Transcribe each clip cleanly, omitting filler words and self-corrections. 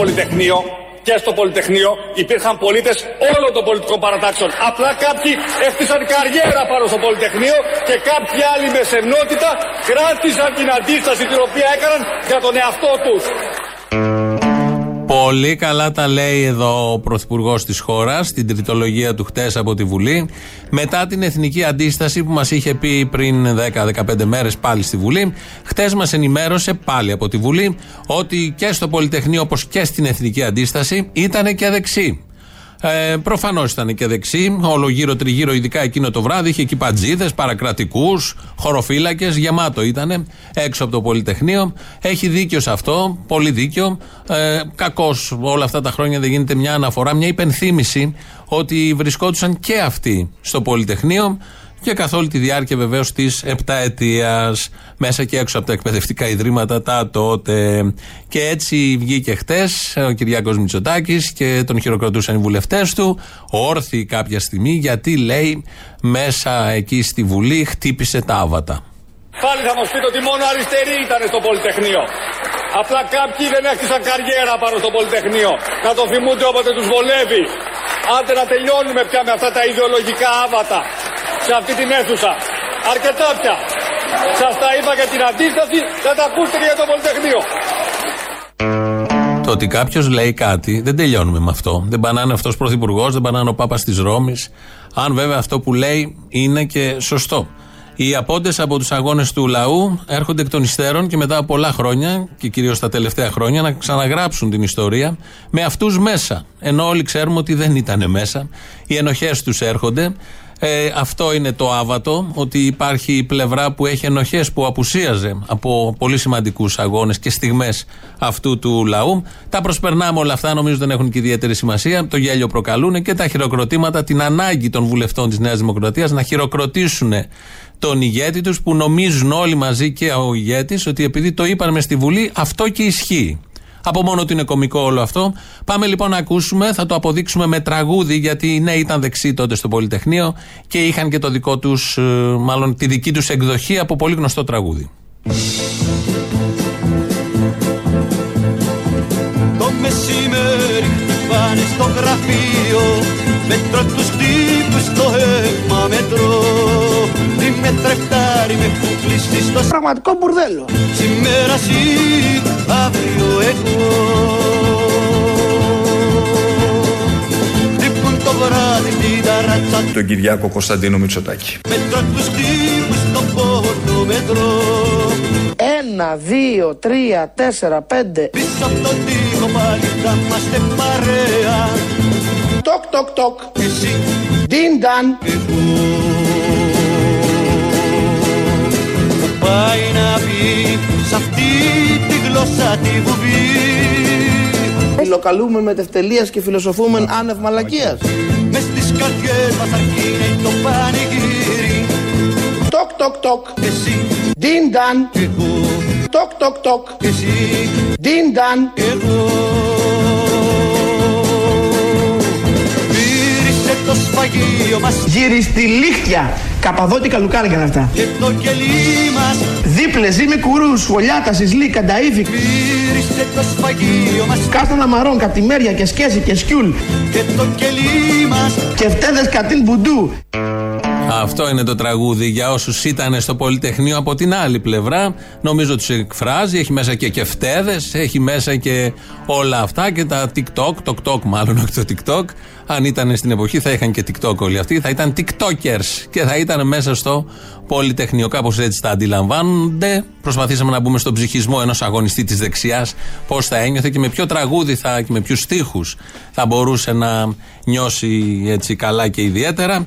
Πολυτεχνείο και στο Πολυτεχνείο υπήρχαν πολίτες όλων των πολιτικών παρατάξεων. Απλά κάποιοι έφτισαν καριέρα πάνω στο Πολυτεχνείο και κάποιοι άλλοι με σεμνότητα κράτησαν την αντίσταση την οποία έκαναν για τον εαυτό τους. Πολύ καλά τα λέει εδώ ο Πρωθυπουργός της χώρας στην τριτολογία του χτες από τη Βουλή, μετά την εθνική αντίσταση που μας είχε πει πριν 10-15 μέρες πάλι στη Βουλή. Χτες μας ενημέρωσε πάλι από τη Βουλή ότι και στο Πολυτεχνείο όπως και στην εθνική αντίσταση ήτανε και δεξί. Προφανώς ήταν και δεξί, όλο γύρω-τριγύρω, ειδικά εκείνο το βράδυ, είχε εκεί πατζίδες, παρακρατικούς, χωροφύλακες, γεμάτο ήταν έξω από το Πολυτεχνείο. Έχει δίκιο σε αυτό, πολύ δίκιο. Κακώς όλα αυτά τα χρόνια δεν γίνεται μια αναφορά, μια υπενθύμηση ότι βρισκόντουσαν και αυτοί στο Πολυτεχνείο και καθ' όλη τη διάρκεια βεβαίως της επταετίας, μέσα και έξω από τα εκπαιδευτικά ιδρύματα τα τότε. Και έτσι βγήκε χτες ο Κυριάκος Μητσοτάκης και τον χειροκροτούσαν οι βουλευτές του, όρθιοι κάποια στιγμή, γιατί λέει μέσα εκεί στη Βουλή χτύπησε τα άβατα. Πάλι θα μας πείτε ότι μόνο αριστεροί ήταν στο Πολυτεχνείο. Απλά κάποιοι δεν έχτισαν καριέρα πάνω στο Πολυτεχνείο. Να το θυμούνται όποτε τους βολεύει. Άντε να τελειώνουμε πια με αυτά τα ιδεολογικά άβατα σε αυτή την αίθουσα. Αρκετά πια. Σας τα είπα για την αντίσταση, θα τα ακούσετε και για το Πολυτεχνείο. Το ότι κάποιος λέει κάτι, δεν τελειώνουμε με αυτό. Δεν πανάνε αυτός πρωθυπουργός, δεν πανάνε ο Πάπας της Ρώμης. Αν βέβαια αυτό που λέει είναι και σωστό. Οι απόντες από τους αγώνες του λαού έρχονται εκ των υστέρων και μετά πολλά χρόνια, και κυρίως τα τελευταία χρόνια, να ξαναγράψουν την ιστορία με αυτούς μέσα. Ενώ όλοι ξέρουμε ότι δεν ήταν μέσα. Οι ενοχές τους έρχονται. Αυτό είναι το άβατο, ότι υπάρχει η πλευρά που έχει ενοχές που απουσίαζε από πολύ σημαντικούς αγώνες και στιγμές αυτού του λαού. Τα προσπερνάμε όλα αυτά, νομίζω δεν έχουν και ιδιαίτερη σημασία. Το γέλιο προκαλούν και τα χειροκροτήματα, την ανάγκη των βουλευτών της Νέας Δημοκρατίας να χειροκροτήσουν τον ηγέτη τους, που νομίζουν όλοι μαζί και ο ηγέτης ότι επειδή το είπαμε στη Βουλή αυτό και ισχύει. Από μόνο του είναι κωμικό όλο αυτό. Πάμε λοιπόν να ακούσουμε, θα το αποδείξουμε με τραγούδι, γιατί ναι, ήταν δεξί τότε στο Πολυτεχνείο και είχαν και το δικό τους, μάλλον τη δική τους εκδοχή από πολύ γνωστό τραγούδι. Το μεσημέρι πάνε στο γραφείο, μέτρω τους τύπους στο αίμα μετρώ. Τι με τρεκτάρι με κουκλιστή στο πραγματικό μπουρδέλο. Σήμερα σύντ, αύριο εγώ. Τύπουν το βράδυ στην ταράτσα τον Κυριάκο Κωνσταντίνο Μητσοτάκη. Μέτρω τους τύπους στο πόνο μετρώ. 1, 2, 3, 4, 5. Πίσω από τον τοίχο πάλι θα είμαστε παρέα. Τοκ, τοκ, τοκ. Εσύ. Ντίνταν. Εγώ. Που πάει να πει σ' αυτή τη γλώσσα τη βουβή. Φιλοκαλούμε με τευτελείας και φιλοσοφούμε άνευ μαλακίας. Μες στις καρδιές μας αρχίνει το πανηγύρι. Τοκ, τοκ, τοκ. Εσύ. Ντίνταν. Εγώ. Τοκ, τοκ, τοκ. Εσύ. Ντίνταν. Εγώ. Το σφαγείο μας γύρι στη λίχτια. Καπαδότικα λουκάρια αυτά. Και το κελί μας δίπλες ζύμι κουρούς, φωλιάτα, σισλί, κανταΐφι. Μύρισε το σφαγείο μας κάστανα μαρών, κατημέρια και σκέση και σκιούλ. Και το κελί μας και φτέδες κατήν μπουντού. Αυτό είναι το τραγούδι για όσους ήταν στο Πολυτεχνείο από την άλλη πλευρά. Νομίζω τους εκφράζει, έχει μέσα και κεφτέδες, έχει μέσα και όλα αυτά και τα TikTok, TikTok μάλλον, όχι το TikTok. Αν ήταν στην εποχή θα είχαν και TikTok όλοι αυτοί, θα ήταν TikTokers και θα ήταν μέσα στο Πολυτεχνείο. Κάπως έτσι τα αντιλαμβάνονται. Προσπαθήσαμε να μπούμε στον ψυχισμό ενός αγωνιστή της δεξιάς, πώς θα ένιωθε και με ποιο τραγούδι θα, και με ποιους στίχους θα μπορούσε να νιώσει έτσι καλά και ιδιαίτερα.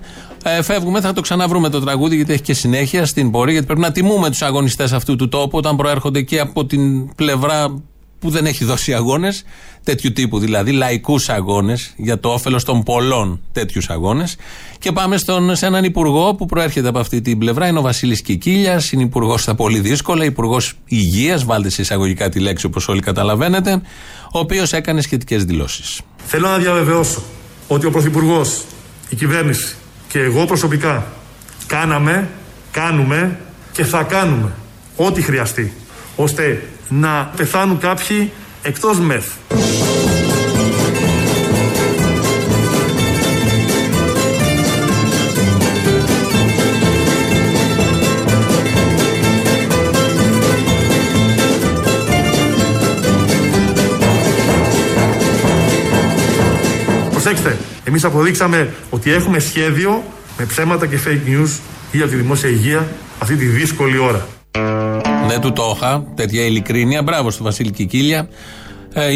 Φεύγουμε, θα το ξαναβρούμε το τραγούδι γιατί έχει και συνέχεια στην πορεία, γιατί πρέπει να τιμούμε τους αγωνιστές αυτού του τόπου όταν προέρχονται και από την πλευρά που δεν έχει δώσει αγώνες, τέτοιου τύπου δηλαδή, λαϊκούς αγώνες για το όφελος των πολλών, τέτοιους αγώνες. Και πάμε σε έναν υπουργό που προέρχεται από αυτή την πλευρά, είναι ο Βασίλης Κικίλιας, είναι υπουργός στα πολύ δύσκολα, υπουργός υγείας, βάλτε σε εισαγωγικά τη λέξη όπως όλοι καταλαβαίνετε, ο οποίος έκανε σχετικές δηλώσεις. Θέλω να διαβεβαιώσω ότι ο Πρωθυπουργός, η κυβέρνηση και εγώ προσωπικά κάνουμε και θα κάνουμε ό,τι χρειαστεί, ώστε να πεθάνουν κάποιοι εκτός ΜΕΘ. Προσέξτε, εμείς αποδείξαμε ότι έχουμε σχέδιο με ψέματα και fake news για τη δημόσια υγεία αυτή τη δύσκολη ώρα. Δεν του το είχα, τέτοια ειλικρίνεια. Μπράβο στον Βασίλη Κικίλια.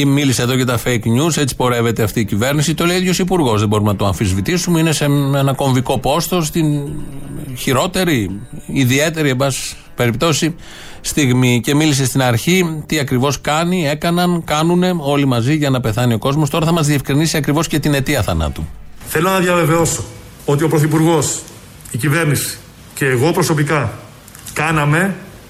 Μίλησε εδώ για τα fake news, έτσι πορεύεται αυτή η κυβέρνηση. Το λέει ο ίδιος υπουργός, δεν μπορούμε να το αμφισβητήσουμε. Είναι σε ένα κομβικό πόστο, στην χειρότερη, ιδιαίτερη εν πάση περιπτώσει στιγμή. Και μίλησε στην αρχή τι ακριβώς κάνει, κάνουν όλοι μαζί για να πεθάνει ο κόσμος. Τώρα θα μας διευκρινίσει ακριβώς και την αιτία θανάτου. Θέλω να διαβεβαιώσω ότι ο Πρωθυπουργός, η κυβέρνηση και εγώ προσωπικά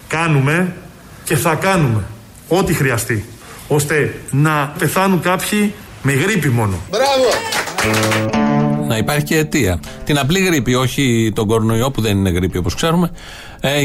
κάνουμε και θα κάνουμε ό,τι χρειαστεί, ώστε να πεθάνουν κάποιοι με γρίπη μόνο. Μπράβο! Να υπάρχει και αιτία. Την απλή γρίπη, όχι τον κορονοϊό που δεν είναι γρίπη όπως ξέρουμε.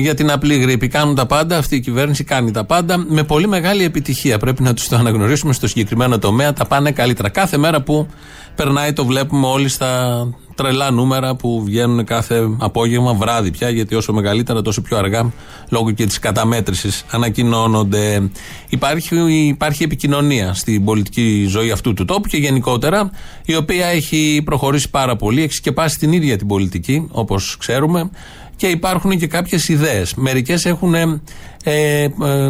Για την απλή γρίπη κάνουν τα πάντα, αυτή η κυβέρνηση κάνει τα πάντα με πολύ μεγάλη επιτυχία. Πρέπει να τους το αναγνωρίσουμε, στο συγκεκριμένο τομέα τα πάνε καλύτερα. Κάθε μέρα που περνάει το βλέπουμε όλοι στα τρελά νούμερα που βγαίνουν κάθε απόγευμα, βράδυ πια, γιατί όσο μεγαλύτερα τόσο πιο αργά λόγω και της καταμέτρησης ανακοινώνονται. Υπάρχει επικοινωνία στην πολιτική ζωή αυτού του τόπου και γενικότερα, η οποία έχει προχωρήσει πάρα πολύ, εξεκεπάσει την ίδια την πολιτική όπως ξέρουμε. Και υπάρχουν και κάποιες ιδέες. Μερικές έχουν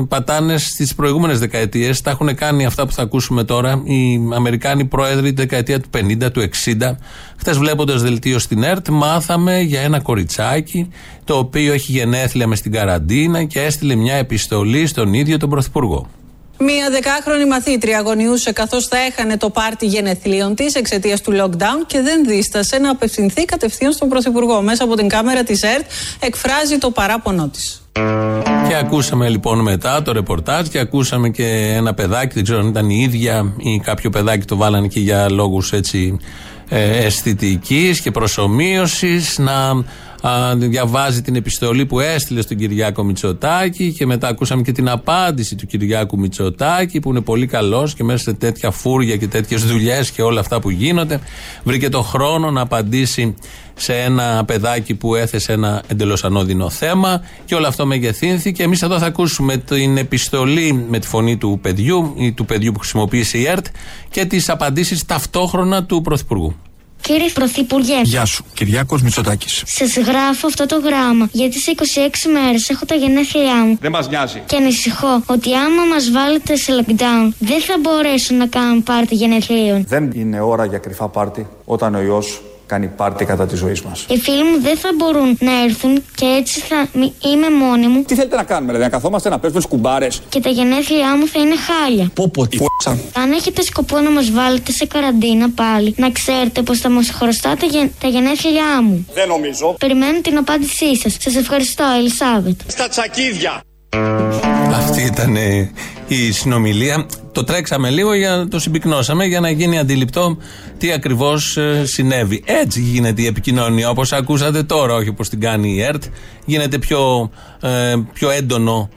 πατάνες στις προηγούμενες δεκαετίες. Τα έχουν κάνει αυτά που θα ακούσουμε τώρα οι Αμερικάνοι πρόεδροι τη δεκαετία του 50, του 60. Χθες, βλέποντας δελτίο στην ΕΡΤ, μάθαμε για ένα κοριτσάκι το οποίο έχει γενέθλια μες στην καραντίνα και έστειλε μια επιστολή στον ίδιο τον Πρωθυπουργό. Μία 10χρονη μαθήτρια αγωνιούσε καθώς θα έχανε το πάρτι γενεθλίων της εξαιτίας του lockdown και δεν δίστασε να απευθυνθεί κατευθείαν στον Πρωθυπουργό. Μέσα από την κάμερα της ΕΡΤ εκφράζει το παράπονό της. Και ακούσαμε λοιπόν μετά το ρεπορτάζ και ακούσαμε και ένα παιδάκι, δεν ξέρω αν ήταν η ίδια ή κάποιο παιδάκι, το βάλανε και για λόγους έτσι αισθητικής και προσομοίωσης, να διαβάζει την επιστολή που έστειλε στον Κυριάκο Μητσοτάκη. Και μετά ακούσαμε και την απάντηση του Κυριάκου Μητσοτάκη, που είναι πολύ καλός και μέσα σε τέτοια φούρια και τέτοιες δουλειές και όλα αυτά που γίνονται, βρήκε το χρόνο να απαντήσει σε ένα παιδάκι που έθεσε ένα εντελώς ανώδυνο θέμα. Και όλο αυτό μεγεθύνθηκε. Εμείς εδώ θα ακούσουμε την επιστολή με τη φωνή του παιδιού ή του παιδιού που χρησιμοποίησε η ΕΡΤ και τις απαντήσεις ταυτόχρονα του Πρωθυπουργού. Κύριε Πρωθυπουργέ. Γεια σου, Κυριάκος Μητσοτάκης. Σας γράφω αυτό το γράμμα γιατί σε 26 μέρες έχω τα γενέθλιά μου. Δεν μας νοιάζει. Και ανησυχώ ότι άμα μας βάλετε σε lockdown, δεν θα μπορέσω να κάνω πάρτι γενεθλίων. Δεν είναι ώρα για κρυφά πάρτι όταν ο ιός κάνει πάρτι κατά τη ζωή μας. Οι φίλοι μου δεν θα μπορούν να έρθουν και έτσι θα είμαι μόνη μου. Τι θέλετε να κάνουμε, δηλαδή, να καθόμαστε να παίζουμε σκουμπάρες? Και τα γενέθλιά μου θα είναι χάλια. Πόπο, τι φ***α. Αν έχετε σκοπό να μας βάλετε σε καραντίνα πάλι, να ξέρετε πως θα μας χρωστάτε τα γενέθλιά μου. Δεν νομίζω. Περιμένω την απάντησή σας. Σας ευχαριστώ, Ελισάβετ. Στα τσακίδια. Αυτή ήταν η συνομιλία. Το τρέξαμε λίγο, το συμπυκνώσαμε για να γίνει αντιληπτό τι ακριβώς συνέβη. Έτσι γίνεται η επικοινωνία, όπως ακούσατε τώρα, όχι όπως την κάνει η ΕΡΤ. Γίνεται πιο έντονο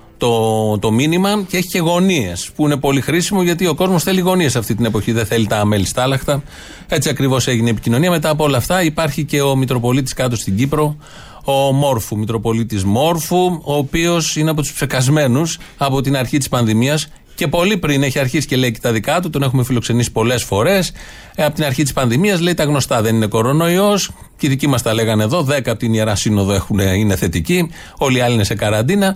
το μήνυμα και έχει και γωνίες, που είναι πολύ χρήσιμο γιατί ο κόσμος θέλει γωνίες αυτή την εποχή, δεν θέλει τα αμελιστάλαχτα. Έτσι ακριβώς έγινε η επικοινωνία. Μετά από όλα αυτά υπάρχει και ο Μητροπολίτης κάτω στην Κύπρο, ο Μόρφου, Μητροπολίτης Μόρφου, ο οποίος είναι από τους ψεκασμένους από την αρχή της πανδημίας και πολύ πριν έχει αρχίσει και λέει και τα δικά του, τον έχουμε φιλοξενήσει πολλές φορές. Από την αρχή της πανδημίας λέει τα γνωστά, δεν είναι κορονοϊός, και οι δικοί μας τα λέγανε εδώ, 10 από την Ιερά Σύνοδο είναι θετικοί, όλοι οι άλλοι είναι σε καραντίνα.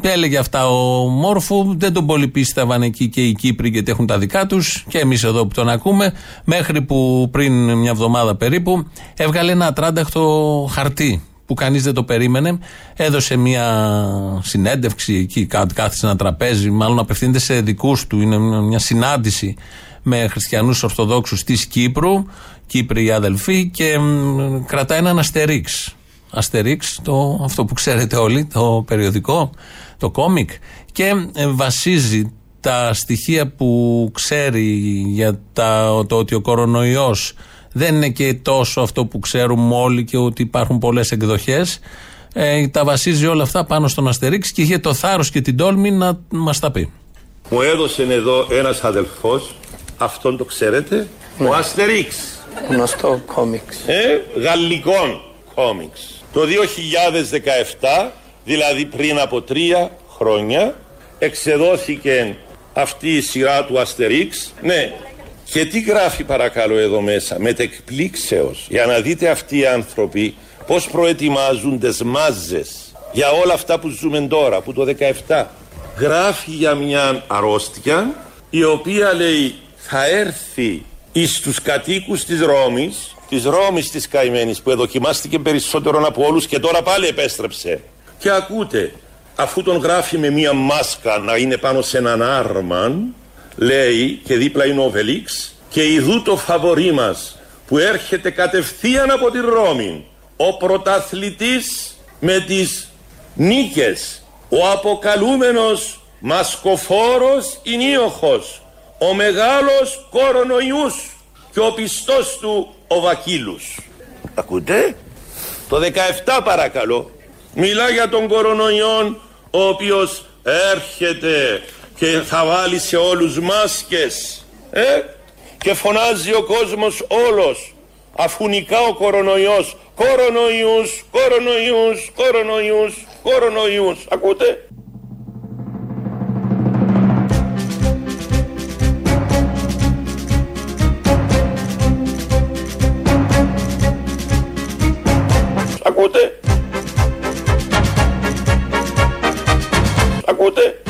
Έλεγε αυτά ο Μόρφου, δεν τον πολύ πίστευαν εκεί και οι Κύπροι γιατί έχουν τα δικά τους και εμείς εδώ που τον ακούμε, μέχρι που πριν μια εβδομάδα περίπου έβγαλε ένα ατράνταχτο χαρτί που κανείς δεν το περίμενε, έδωσε μια συνέντευξη εκεί, κάθισε σε ένα τραπέζι, μάλλον απευθύνεται σε δικούς του, είναι μια συνάντηση με χριστιανούς ορθοδόξους της Κύπρου, Κύπριοι αδελφοί, και κρατάει έναν Αστερίξ. Αστερίξ, αυτό που ξέρετε όλοι, το περιοδικό, το κόμικ, και βασίζει τα στοιχεία που ξέρει για το ότι ο κορονοϊός δεν είναι και τόσο αυτό που ξέρουμε όλοι και ότι υπάρχουν πολλές εκδοχές. Τα βασίζει όλα αυτά πάνω στον Αστερίξ και είχε το θάρρος και την τόλμη να μας τα πει. Μου έδωσε εδώ ένας αδελφός, αυτόν το ξέρετε, ναι. Ο Αστερίξ. Γνωστό κόμιξ. Γαλλικών κόμιξ. Το 2017, δηλαδή πριν από 3 χρόνια, εξεδόθηκε αυτή η σειρά του Αστερίξ. Ναι. Και τι γράφει παρακαλώ εδώ μέσα, μετεκπλήξεως, για να δείτε αυτοί οι άνθρωποι πώς προετοιμάζουν τις μάζες για όλα αυτά που ζούμε τώρα, που το 17. Γράφει για μια αρρώστια η οποία λέει θα έρθει εις τους κατοίκους της Ρώμης της καημένης που εδοκιμάστηκε περισσότερο από όλους και τώρα πάλι επέστρεψε. Και ακούτε, αφού τον γράφει με μια μάσκα να είναι πάνω σε έναν άρμαν, λέει και δίπλα είναι ο Βελίξ, και ειδού το φαβορί μας που έρχεται κατευθείαν από τη Ρώμη, ο πρωταθλητής με τις νίκες, ο αποκαλούμενος μασκοφόρος Ηνίοχος, ο μεγάλος κορονοϊούς και ο πιστός του ο Βακύλους. Ακούτε, το 17 παρακαλώ, μιλά για τον κορονοϊόν ο οποίος έρχεται και θα βάλει σε όλους μάσκες, και φωνάζει ο κόσμος όλος, αφού νικά ο κορονοϊός, κορονοϊούς, κορονοϊούς, κορονοϊούς, κορονοϊούς. Ακούτε. Ακούτε.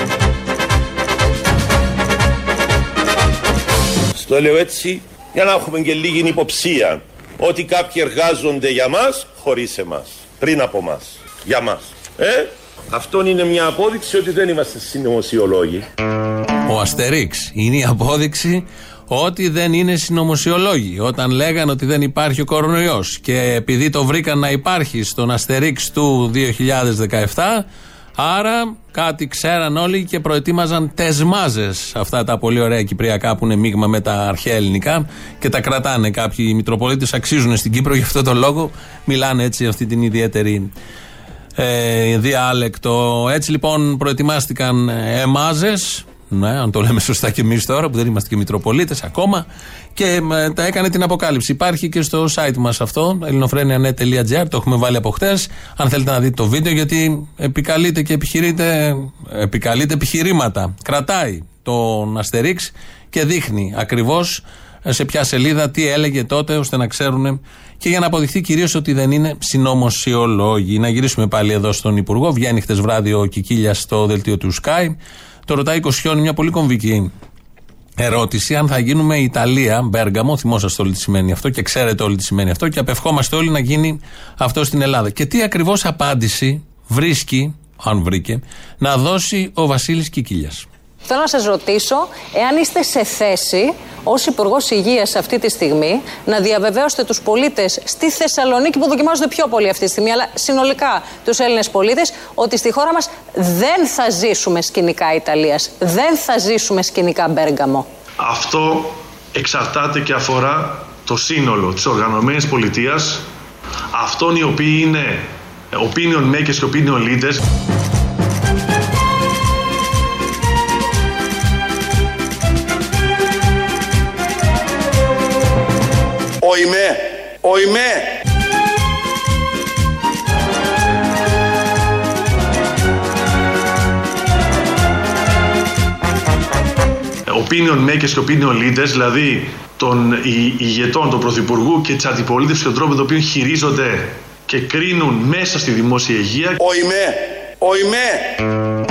Στο λέω έτσι για να έχουμε και λίγη υποψία ότι κάποιοι εργάζονται για μας χωρίς εμάς, πριν από μας, για μας. Αυτό είναι μια απόδειξη ότι δεν είμαστε συνωμοσιολόγοι. Ο Αστερίξ είναι η απόδειξη ότι δεν είναι συνωμοσιολόγοι. Όταν λέγανε ότι δεν υπάρχει ο κορονοϊός και επειδή το βρήκαν να υπάρχει στον Αστερίξ του 2017, άρα κάτι ξέραν όλοι και προετοίμαζαν τεσμάζες, αυτά τα πολύ ωραία κυπριακά που είναι μείγμα με τα αρχαία ελληνικά και τα κρατάνε κάποιοι. Οι Μητροπολίτες αξίζουν στην Κύπρο, γι' αυτό το λόγο μιλάνε έτσι αυτή την ιδιαίτερη διάλεκτο. Έτσι λοιπόν προετοιμάστηκαν μάζες. Ναι, αν το λέμε σωστά και εμείς τώρα που δεν είμαστε και Μητροπολίτες ακόμα, και τα έκανε την αποκάλυψη. Υπάρχει και στο site μας αυτό, ελληνοφρένια.net.gr, το έχουμε βάλει από χτες. Αν θέλετε να δείτε το βίντεο, γιατί επικαλείται και επικαλείται επιχειρήματα. Κρατάει τον Αστερίξ και δείχνει ακριβώς σε ποια σελίδα τι έλεγε τότε, ώστε να ξέρουν και για να αποδειχθεί κυρίως ότι δεν είναι συνωμοσιολόγοι. Να γυρίσουμε πάλι εδώ στον Υπουργό. Βγαίνει χτες βράδυ ο Κικίλιας στο δελτίο του Sky. Το ρωτάει Κοσιόνι μια πολύ κομβική ερώτηση, αν θα γίνουμε Ιταλία, Μπέργαμο, θυμόσαστε όλοι τι σημαίνει αυτό και ξέρετε όλοι τι σημαίνει αυτό και απευχόμαστε όλοι να γίνει αυτό στην Ελλάδα. Και τι ακριβώς απάντηση βρίσκει, αν βρήκε, να δώσει ο Βασίλης Κικίλιας. Θέλω να σας ρωτήσω εάν είστε σε θέση ως Υπουργός Υγείας αυτή τη στιγμή να διαβεβαίωσετε τους πολίτες στη Θεσσαλονίκη, που δοκιμάζονται πιο πολύ αυτή τη στιγμή, αλλά συνολικά τους Έλληνες πολίτες, ότι στη χώρα μας δεν θα ζήσουμε σκηνικά Ιταλίας, δεν θα ζήσουμε σκηνικά Μπέργαμο. Αυτό εξαρτάται και αφορά το σύνολο της οργανωμένης πολιτείας, αυτών οι οποίοι είναι opinion makers και opinion leaders. Ο ΙΜΕ. Opinion makers και opinion leaders, δηλαδή των ηγετών, των πρωθυπουργού και της αντιπολίτευσης, τον τρόπο με τον οποίο χειρίζονται και κρίνουν μέσα στη δημόσια υγεία. Ο ΙΜΕ.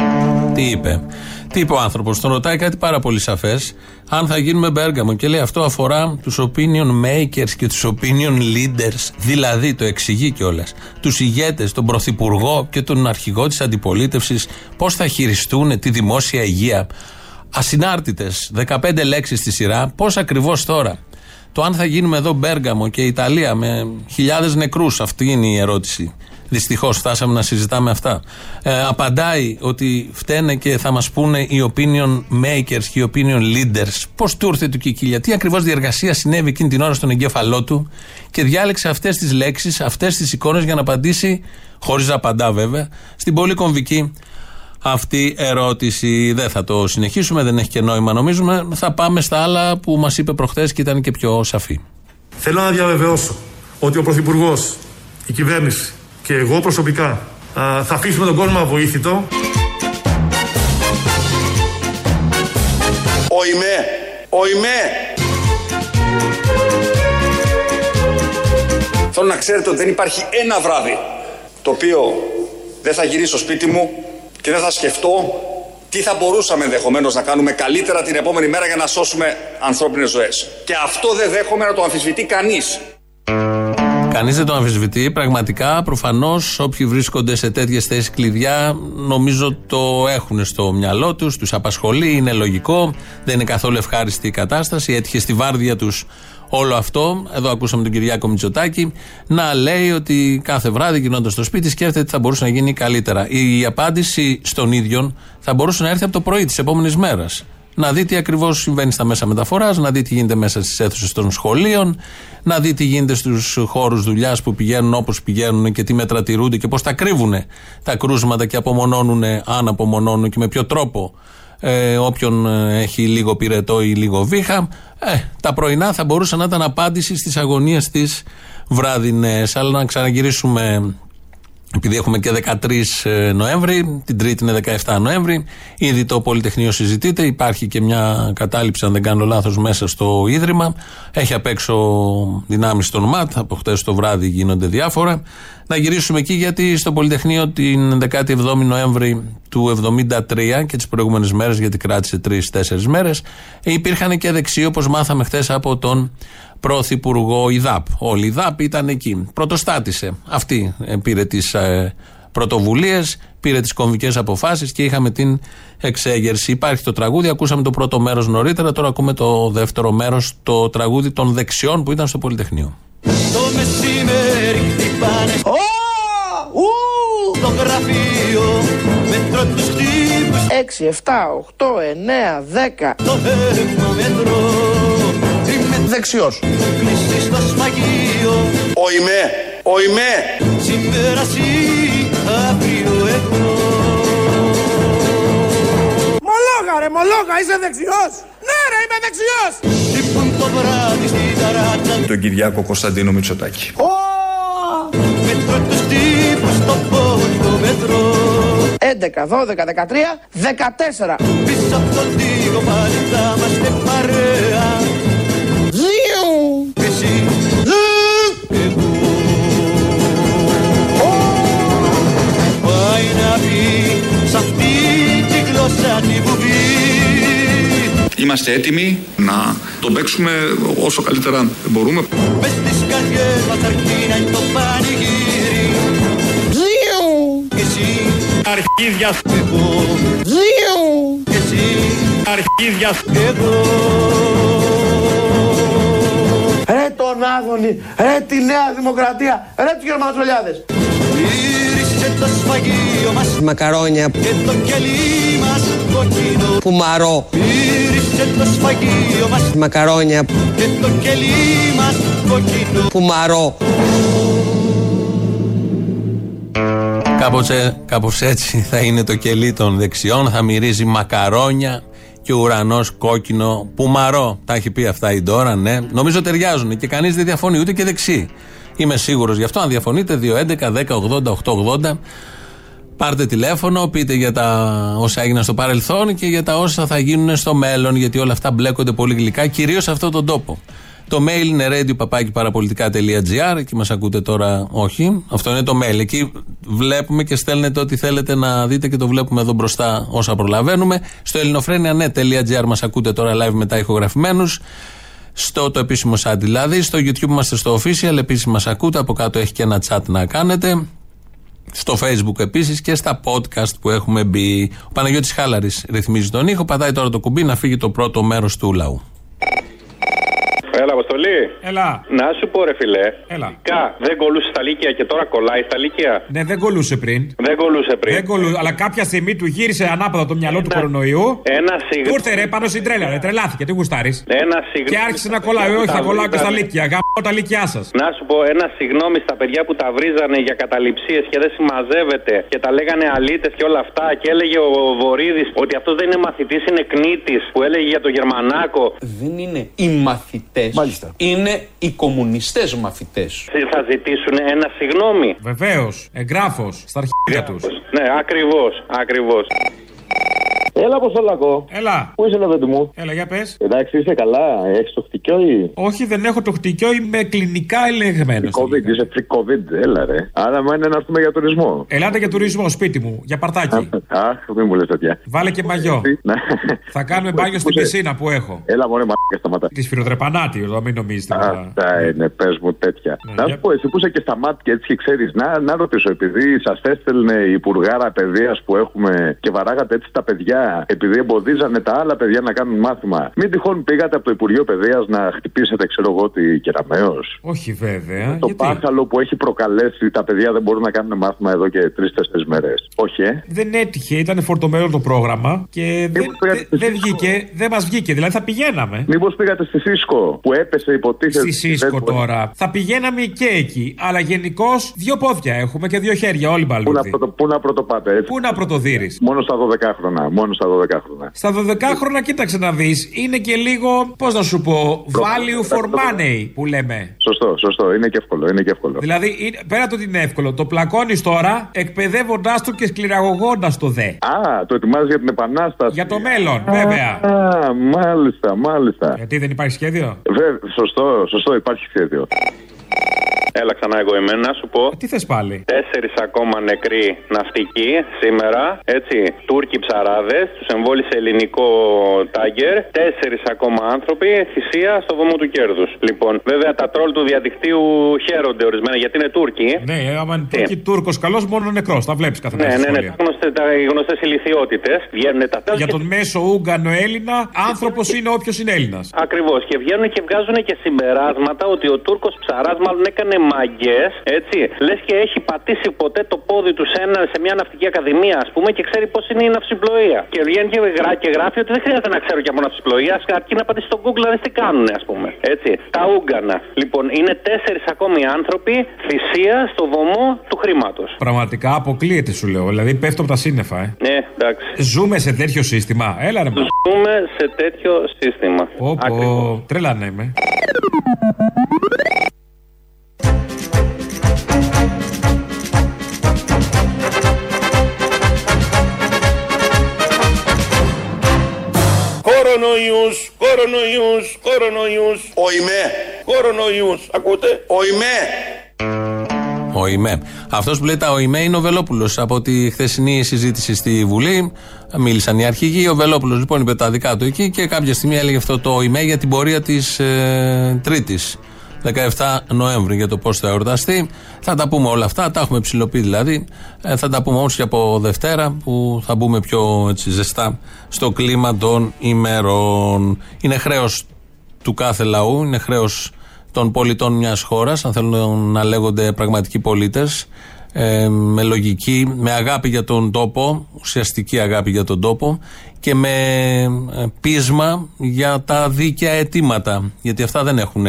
Τι είπε ο άνθρωπος, τον ρωτάει κάτι πάρα πολύ σαφές, αν θα γίνουμε Μπέργαμο, και λέει αυτό αφορά τους opinion makers και τους opinion leaders, δηλαδή το εξηγεί κιόλας, τους ηγέτες, τον πρωθυπουργό και τον αρχηγό της αντιπολίτευσης, πώς θα χειριστούν τη δημόσια υγεία. Ασυνάρτητες 15 λέξεις στη σειρά, πώς ακριβώς τώρα. Το αν θα γίνουμε εδώ Μπέργαμο και Ιταλία με χιλιάδες νεκρούς, αυτή είναι η ερώτηση. Δυστυχώς φτάσαμε να συζητάμε αυτά. Απαντάει ότι φταίνε και θα μας πούνε οι opinion makers και οι opinion leaders. Πώς του ήρθε του Κικίλια, τι ακριβώς διεργασία συνέβη εκείνη την ώρα στον εγκέφαλό του και διάλεξε αυτές τις λέξεις, αυτές τις εικόνες για να απαντήσει, χωρίς να απαντά βέβαια, στην πολύ κομβική αυτή ερώτηση. Δεν θα το συνεχίσουμε, δεν έχει και νόημα νομίζουμε. Θα πάμε στα άλλα που μας είπε προχθές και ήταν και πιο σαφή. Θέλω να διαβεβαιώσω ότι ο Πρωθυπουργός, η κυβέρνηση και εγώ προσωπικά θα αφήσουμε τον κόσμο αβοήθητο. Ο ΙΜΕ. Θέλω να ξέρετε ότι δεν υπάρχει ένα βράδυ το οποίο δεν θα γυρίσω σπίτι μου και δεν θα σκεφτώ τι θα μπορούσαμε ενδεχομένως να κάνουμε καλύτερα την επόμενη μέρα για να σώσουμε ανθρώπινες ζωές. Και αυτό δεν δέχομαι να το αμφισβητεί κανείς. Κανείς δεν το αμφισβητεί. Πραγματικά, προφανώς, όποιοι βρίσκονται σε τέτοιες θέσεις κλειδιά, νομίζω το έχουν στο μυαλό τους, τους απασχολεί, είναι λογικό, δεν είναι καθόλου ευχάριστη η κατάσταση, έτυχε στη βάρδια τους όλο αυτό. Εδώ ακούσαμε τον Κυριάκο Μητσοτάκη να λέει ότι κάθε βράδυ γυρνώντας στο σπίτι σκέφτεται τι θα μπορούσε να γίνει καλύτερα. Η απάντηση στον ίδιο θα μπορούσε να έρθει από το πρωί της επόμενης μέρας. Να δει τι ακριβώς συμβαίνει στα μέσα μεταφοράς, να δει τι γίνεται μέσα στις αίθουσες των σχολείων, να δει τι γίνεται στους χώρους δουλειάς που πηγαίνουν, όπως πηγαίνουν και τι μέτρα τηρούνται και πώς τα κρύβουν τα κρούσματα και απομονώνουν, αν απομονώνουν και με ποιο τρόπο. Όποιον έχει λίγο πυρετό ή λίγο βήχα, τα πρωινά θα μπορούσαν να ήταν απάντηση στις αγωνίες της βράδυνες. Αλλά να ξαναγυρίσουμε, επειδή έχουμε και 13 Νοέμβρη, την Τρίτη είναι 17 Νοέμβρη, ήδη το Πολυτεχνείο συζητείται, υπάρχει και μια κατάληψη, αν δεν κάνω λάθος, μέσα στο Ίδρυμα, έχει απ' έξω δυνάμεις των ΜΑΤ, από χτες το βράδυ γίνονται διάφορα. Να γυρίσουμε εκεί, γιατί στο Πολυτεχνείο την 17η Νοέμβρη του 1973 και τις προηγούμενες μέρες, γιατί κράτησε 3-4 μέρες, υπήρχαν και δεξιοί, όπως μάθαμε χτες από τον Πρωθυπουργό ΙΔΑΠ. Όλοι οι ΙΔΑΠ ήταν εκεί. Πρωτοστάτησε. Αυτή πήρε τις πρωτοβουλίες, πήρε τις κομβικές αποφάσεις και είχαμε την εξέγερση. Υπάρχει το τραγούδι, ακούσαμε το πρώτο μέρος νωρίτερα, τώρα ακούμε το δεύτερο μέρος, το τραγούδι των δεξιών που ήταν στο Πολυτεχνείο. Το μεσημέρι χτυπάνε το γραφείο μέτρο τους χτύπους 6, 7, 8, 9, 10. Το έβδομο μέτρο δεξιός. Κλειστή στο σφαγείο Ο ΙΜΕ σήμερα αύριο εχθρό. Μολόγα, είσαι δεξιός? Ναι ρε, είμαι δεξιός. Τύπουν το βράδυ στην ταράτσα τον Κυριάκο Κωνσταντίνο Μητσοτάκη. Μέτρο τους τύπους στο πόντο μέτρο 11, 12, 13, 14. Πίσω από τον τύπο πάλι θα είμαστε παρέα. Ζιου. Εσύ. Εγώ. Πάει να πει σ' αυτή τη γλώσσα τη βουβή. Είμαστε έτοιμοι να το παίξουμε όσο καλύτερα μπορούμε. Μες στις καρδιές μας αρχίνει το πανηγύρι. Ζιου. Εσύ. Αρχίδια. Εγώ. Ζιου. Εσύ. Αρχίδια. Εγώ. Ρε τον Άδωνη, ρε τη Νέα Δημοκρατία, ρε τους Γερμανοσολιάδες. Μύρισε το σφαγείο μας μακαρόνια και το κελί μας κοκκινό πουμαρό. Μύρισε το σφαγείο μας μακαρόνια και το κελί μας κοκκινό πουμαρό. Κάπως έτσι θα είναι το κελί των δεξιών, θα μυρίζει μακαρόνια και ουρανός κόκκινο πουμαρό. Τα έχει πει αυτά η Ντόρα, ναι. Νομίζω ταιριάζουν και κανείς δεν διαφωνεί, ούτε και δεξί. Είμαι σίγουρος γι' αυτό. Αν διαφωνείτε, 2-11-10-80-8-80. Πάρτε τηλέφωνο, πείτε για τα όσα έγιναν στο παρελθόν και για τα όσα θα γίνουν στο μέλλον, γιατί όλα αυτά μπλέκονται πολύ γλυκά, κυρίως σε αυτόν τον τόπο. Το mail είναι radio@parapolitica.gr. Εκεί μας ακούτε τώρα, όχι. Αυτό είναι το mail. Εκεί βλέπουμε και στέλνετε ό,τι θέλετε να δείτε και το βλέπουμε εδώ μπροστά όσα προλαβαίνουμε. Στο ελληνοφρένια.net.gr μας ακούτε τώρα live μετά ηχογραφημένους. Στο το επίσημο site δηλαδή. Στο YouTube είμαστε στο official. Επίσης μας ακούτε. Από κάτω έχει και ένα chat να κάνετε. Στο Facebook επίσης και στα podcast που έχουμε μπει. Ο Παναγιώτης Χάλαρης ρυθμίζει τον ήχο. Πατάει τώρα το κουμπί να φύγει το πρώτο μέρος του λαού. Έλα, Αποστολή. Έλα. Να σου πω, ρε φιλέ. Έλα. Δεν κολούσε στα λύκεια και τώρα κολλάει στα λύκεια. Ναι, δεν κολούσε πριν. Αλλά κάποια στιγμή του γύρισε ανάποδα το μυαλό του κορονοϊού. Ούρθε ρε πάνω στην τρέλα, ρε. Τρελάθηκε, τι γουστάρεις. Και άρχισε να κολλάει. Όχι, θα κολλάω και στα λύκεια. Γαμώ τα λύκειά σας. Να σου πω ένα συγγνώμη στα παιδιά που τα βρίζανε για καταληψίες και δεν συμμαζεύεται και τα λέγανε αλήτες και όλα αυτά. Και έλεγε ο Βορίδης ότι αυτό δεν είναι μαθητής, είναι κνήτης που έλεγε για το Γερμανάκο. Δεν είναι οι μαθητές. Μάλιστα. Είναι οι κομμουνιστές μαθητές. Θα ζητήσουν ένα συγγνώμη. Βεβαίως, εγγράφος, στα αρχεία τους. Ναι, ακριβώς. Έλα, Αποστολάκο. Έλα. Πού είσαι, λαδέτη μου? Έλα, για πες. Εντάξει, είσαι καλά? Έχεις το χτυκιόι? Όχι, δεν έχω το χτυκιόι, είμαι κλινικά ελεγμένος. COVID, είσαι free COVID, έλα ρε. Άρα, μένει να έρθουμε για τουρισμό. Ελάτε για τουρισμό, σπίτι μου, για παρτάκι. Αχ, μην μου λες τέτοια. Βάλε και μαγιό. Θα κάνουμε μπάγιο στην πισίνα που έχω. Έλα, μωρέ, μαλάκα, σταματά. Τη φιλοτρεπανάτη, εδώ μην νομίζετε. Αυτά είναι, πες μου τέτοια. Να σου πω, εσύ που είσαι και στα ΜΑΤ και έτσι ξέρει, να ρωτήσω, επειδή σα έστελνε η Υπουργάρα Παιδείας που έχουμε και βαράγατε έτσι τα παιδιά. Επειδή εμποδίζανε τα άλλα παιδιά να κάνουν μάθημα, μην τυχόν πήγατε από το Υπουργείο Παιδείας να χτυπήσετε, ξέρω εγώ, τη Κεραμέως? Όχι, βέβαια. Το πάχαλο που έχει προκαλέσει, τα παιδιά δεν μπορούν να κάνουν μάθημα εδώ και 3-4 μέρες. Όχι, δεν έτυχε, ήταν φορτωμένο το πρόγραμμα και δεν βγήκε, δεν μας βγήκε. Δηλαδή θα πηγαίναμε. Μήπως πήγατε στη Cisco που έπεσε, υποτίθεται? Στη Cisco τώρα. Θα πηγαίναμε και εκεί. Αλλά γενικώς δύο πόδια έχουμε και δύο χέρια, όλοι μπαλούδι. Πού να πρωτοπάτε, έτσι. Πού να πρωτοδύρεις? Μόνο στα 12 χρόνια. Στα 12 χρόνια. Στα 12 χρόνια, κοίταξε να δεις, είναι και λίγο, πώς να σου πω, value for money που λέμε. Σωστό, σωστό, είναι και εύκολο. Είναι και εύκολο. Δηλαδή, πέρα το ότι είναι εύκολο, το πλακώνεις τώρα, εκπαιδεύοντάς το και σκληραγωγώντας το δε. Α, το ετοιμάζεις για την επανάσταση. Για το μέλλον, βέβαια. Α, μάλιστα, μάλιστα. Γιατί δεν υπάρχει σχέδιο? Σωστό, σωστό, υπάρχει σχέδιο. Έλα ξανά εγώ εμένα, σου πω. Τι θες πάλι? 4 ακόμα νεκροί ναυτικοί σήμερα, έτσι, Τούρκοι ψαράδες, τους εμβόλισε ελληνικό τάγκερ. 4 ακόμα άνθρωποι, θυσία στο βωμό του κέρδους. Λοιπόν, βέβαια τα τρόλ του διαδικτύου χαίρονται ορισμένα γιατί είναι Τούρκοι. Ναι, άμα είναι Τούρκοι, Τούρκος καλός, μόνο νεκρός, τα βλέπεις κάθε μέρα. Ναι, οι γνωστές ηλιθιότητες βγαίνουν τα τέλη. Για τον μέσο Ούγγανο Έλληνα, άνθρωπος είναι όποιος είναι Έλληνας. Ακριβώς, και βγαίνουν και βγάζουν και συμπεράσματα ότι ο Τούρκος ψαράς μάλλον έκανε μαγκές, έτσι. Λες και έχει πατήσει ποτέ το πόδι του σε μια ναυτική ακαδημία, ας πούμε, και ξέρει πώς είναι η ναυσιπλοεία. Και βγαίνει και γράφει ότι δεν χρειάζεται να ξέρω και από ναυσιπλοεία, αρκεί να πατήσει στο Google να δεις τι κάνουν, ας πούμε. Έτσι. Τα Ούγκανα. Λοιπόν, είναι 4 ακόμη άνθρωποι θυσία στο βωμό του χρήματος. Πραγματικά αποκλείεται, σου λέω. Δηλαδή πέφτω από τα σύννεφα, Ναι, εντάξει. Ζούμε σε τέτοιο σύστημα. Έλα, ρε. Ζούμε σε τέτοιο σύστημα. Όπω. Τρελανέ με. Κορονοϊούς, κορονοϊούς, κορονοϊούς. Οιμέ. Κορονοϊούς, ακούτε? Οιμέ. Οιμέ. Αυτός που λέει τα οιμέ είναι ο Βελόπουλος. Από τη χθεσινή συζήτηση στη Βουλή μίλησαν οι αρχηγοί. Ο Βελόπουλος λοιπόν είπε τα δικά του εκεί και κάποια στιγμή έλεγε αυτό το οιμέ για την πορεία της Τρίτης. 17 Νοέμβρη για το πώς θα εορταστεί. Θα τα πούμε όλα αυτά, τα έχουμε ψηλοποιεί δηλαδή. Θα τα πούμε όμως και από Δευτέρα που θα μπούμε πιο έτσι, ζεστά στο κλίμα των ημερών. Είναι χρέος του κάθε λαού, είναι χρέος των πολιτών μιας χώρας, αν θέλουν να λέγονται πραγματικοί πολίτες, με λογική, με αγάπη για τον τόπο, ουσιαστική αγάπη για τον τόπο και με πείσμα για τα δίκαια αιτήματα, γιατί αυτά δεν έχουν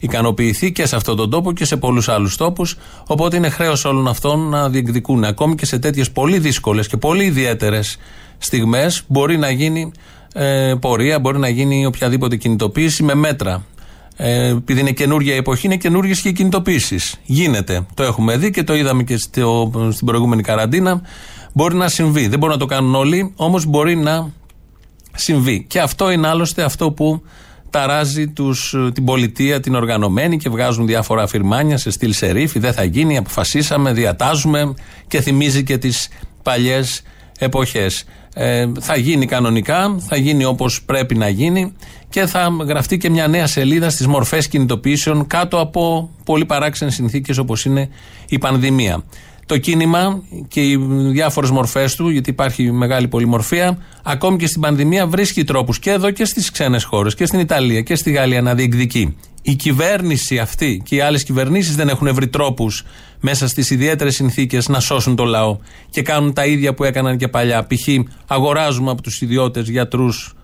ικανοποιηθεί και σε αυτόν τον τόπο και σε πολλούς άλλους τόπους, οπότε είναι χρέος όλων αυτών να διεκδικούν. Ακόμη και σε τέτοιες πολύ δύσκολες και πολύ ιδιαίτερες στιγμές μπορεί να γίνει πορεία, μπορεί να γίνει οποιαδήποτε κινητοποίηση με μέτρα. Επειδή είναι καινούργια εποχή, είναι καινούργιες και κινητοποίησεις. Γίνεται. Το έχουμε δει και το είδαμε και στην προηγούμενη καραντίνα. Μπορεί να συμβεί. Δεν μπορούν να το κάνουν όλοι, όμως μπορεί να συμβεί. Και αυτό είναι άλλωστε αυτό που ταράζει την πολιτεία, την οργανωμένη, και βγάζουν διάφορα αφιρμάνια σε στυλ σερίφη. Δεν θα γίνει, αποφασίσαμε, διατάζουμε, και θυμίζει και τις παλιές εποχές. Θα γίνει κανονικά, θα γίνει όπως πρέπει να γίνει και θα γραφτεί και μια νέα σελίδα στις μορφές κινητοποιήσεων κάτω από πολύ παράξενες συνθήκες όπως είναι η πανδημία. Το κίνημα και οι διάφορες μορφές του, γιατί υπάρχει μεγάλη πολυμορφία, ακόμη και στην πανδημία βρίσκει τρόπους και εδώ και στις ξένες χώρες, και στην Ιταλία και στη Γαλλία, να διεκδικεί. Η κυβέρνηση αυτή και οι άλλες κυβερνήσεις δεν έχουν βρει τρόπους μέσα στις ιδιαίτερες συνθήκες να σώσουν το λαό και κάνουν τα ίδια που έκαναν και παλιά. Π.χ. αγοράζουμε από τους ιδιώτες γιατρούς,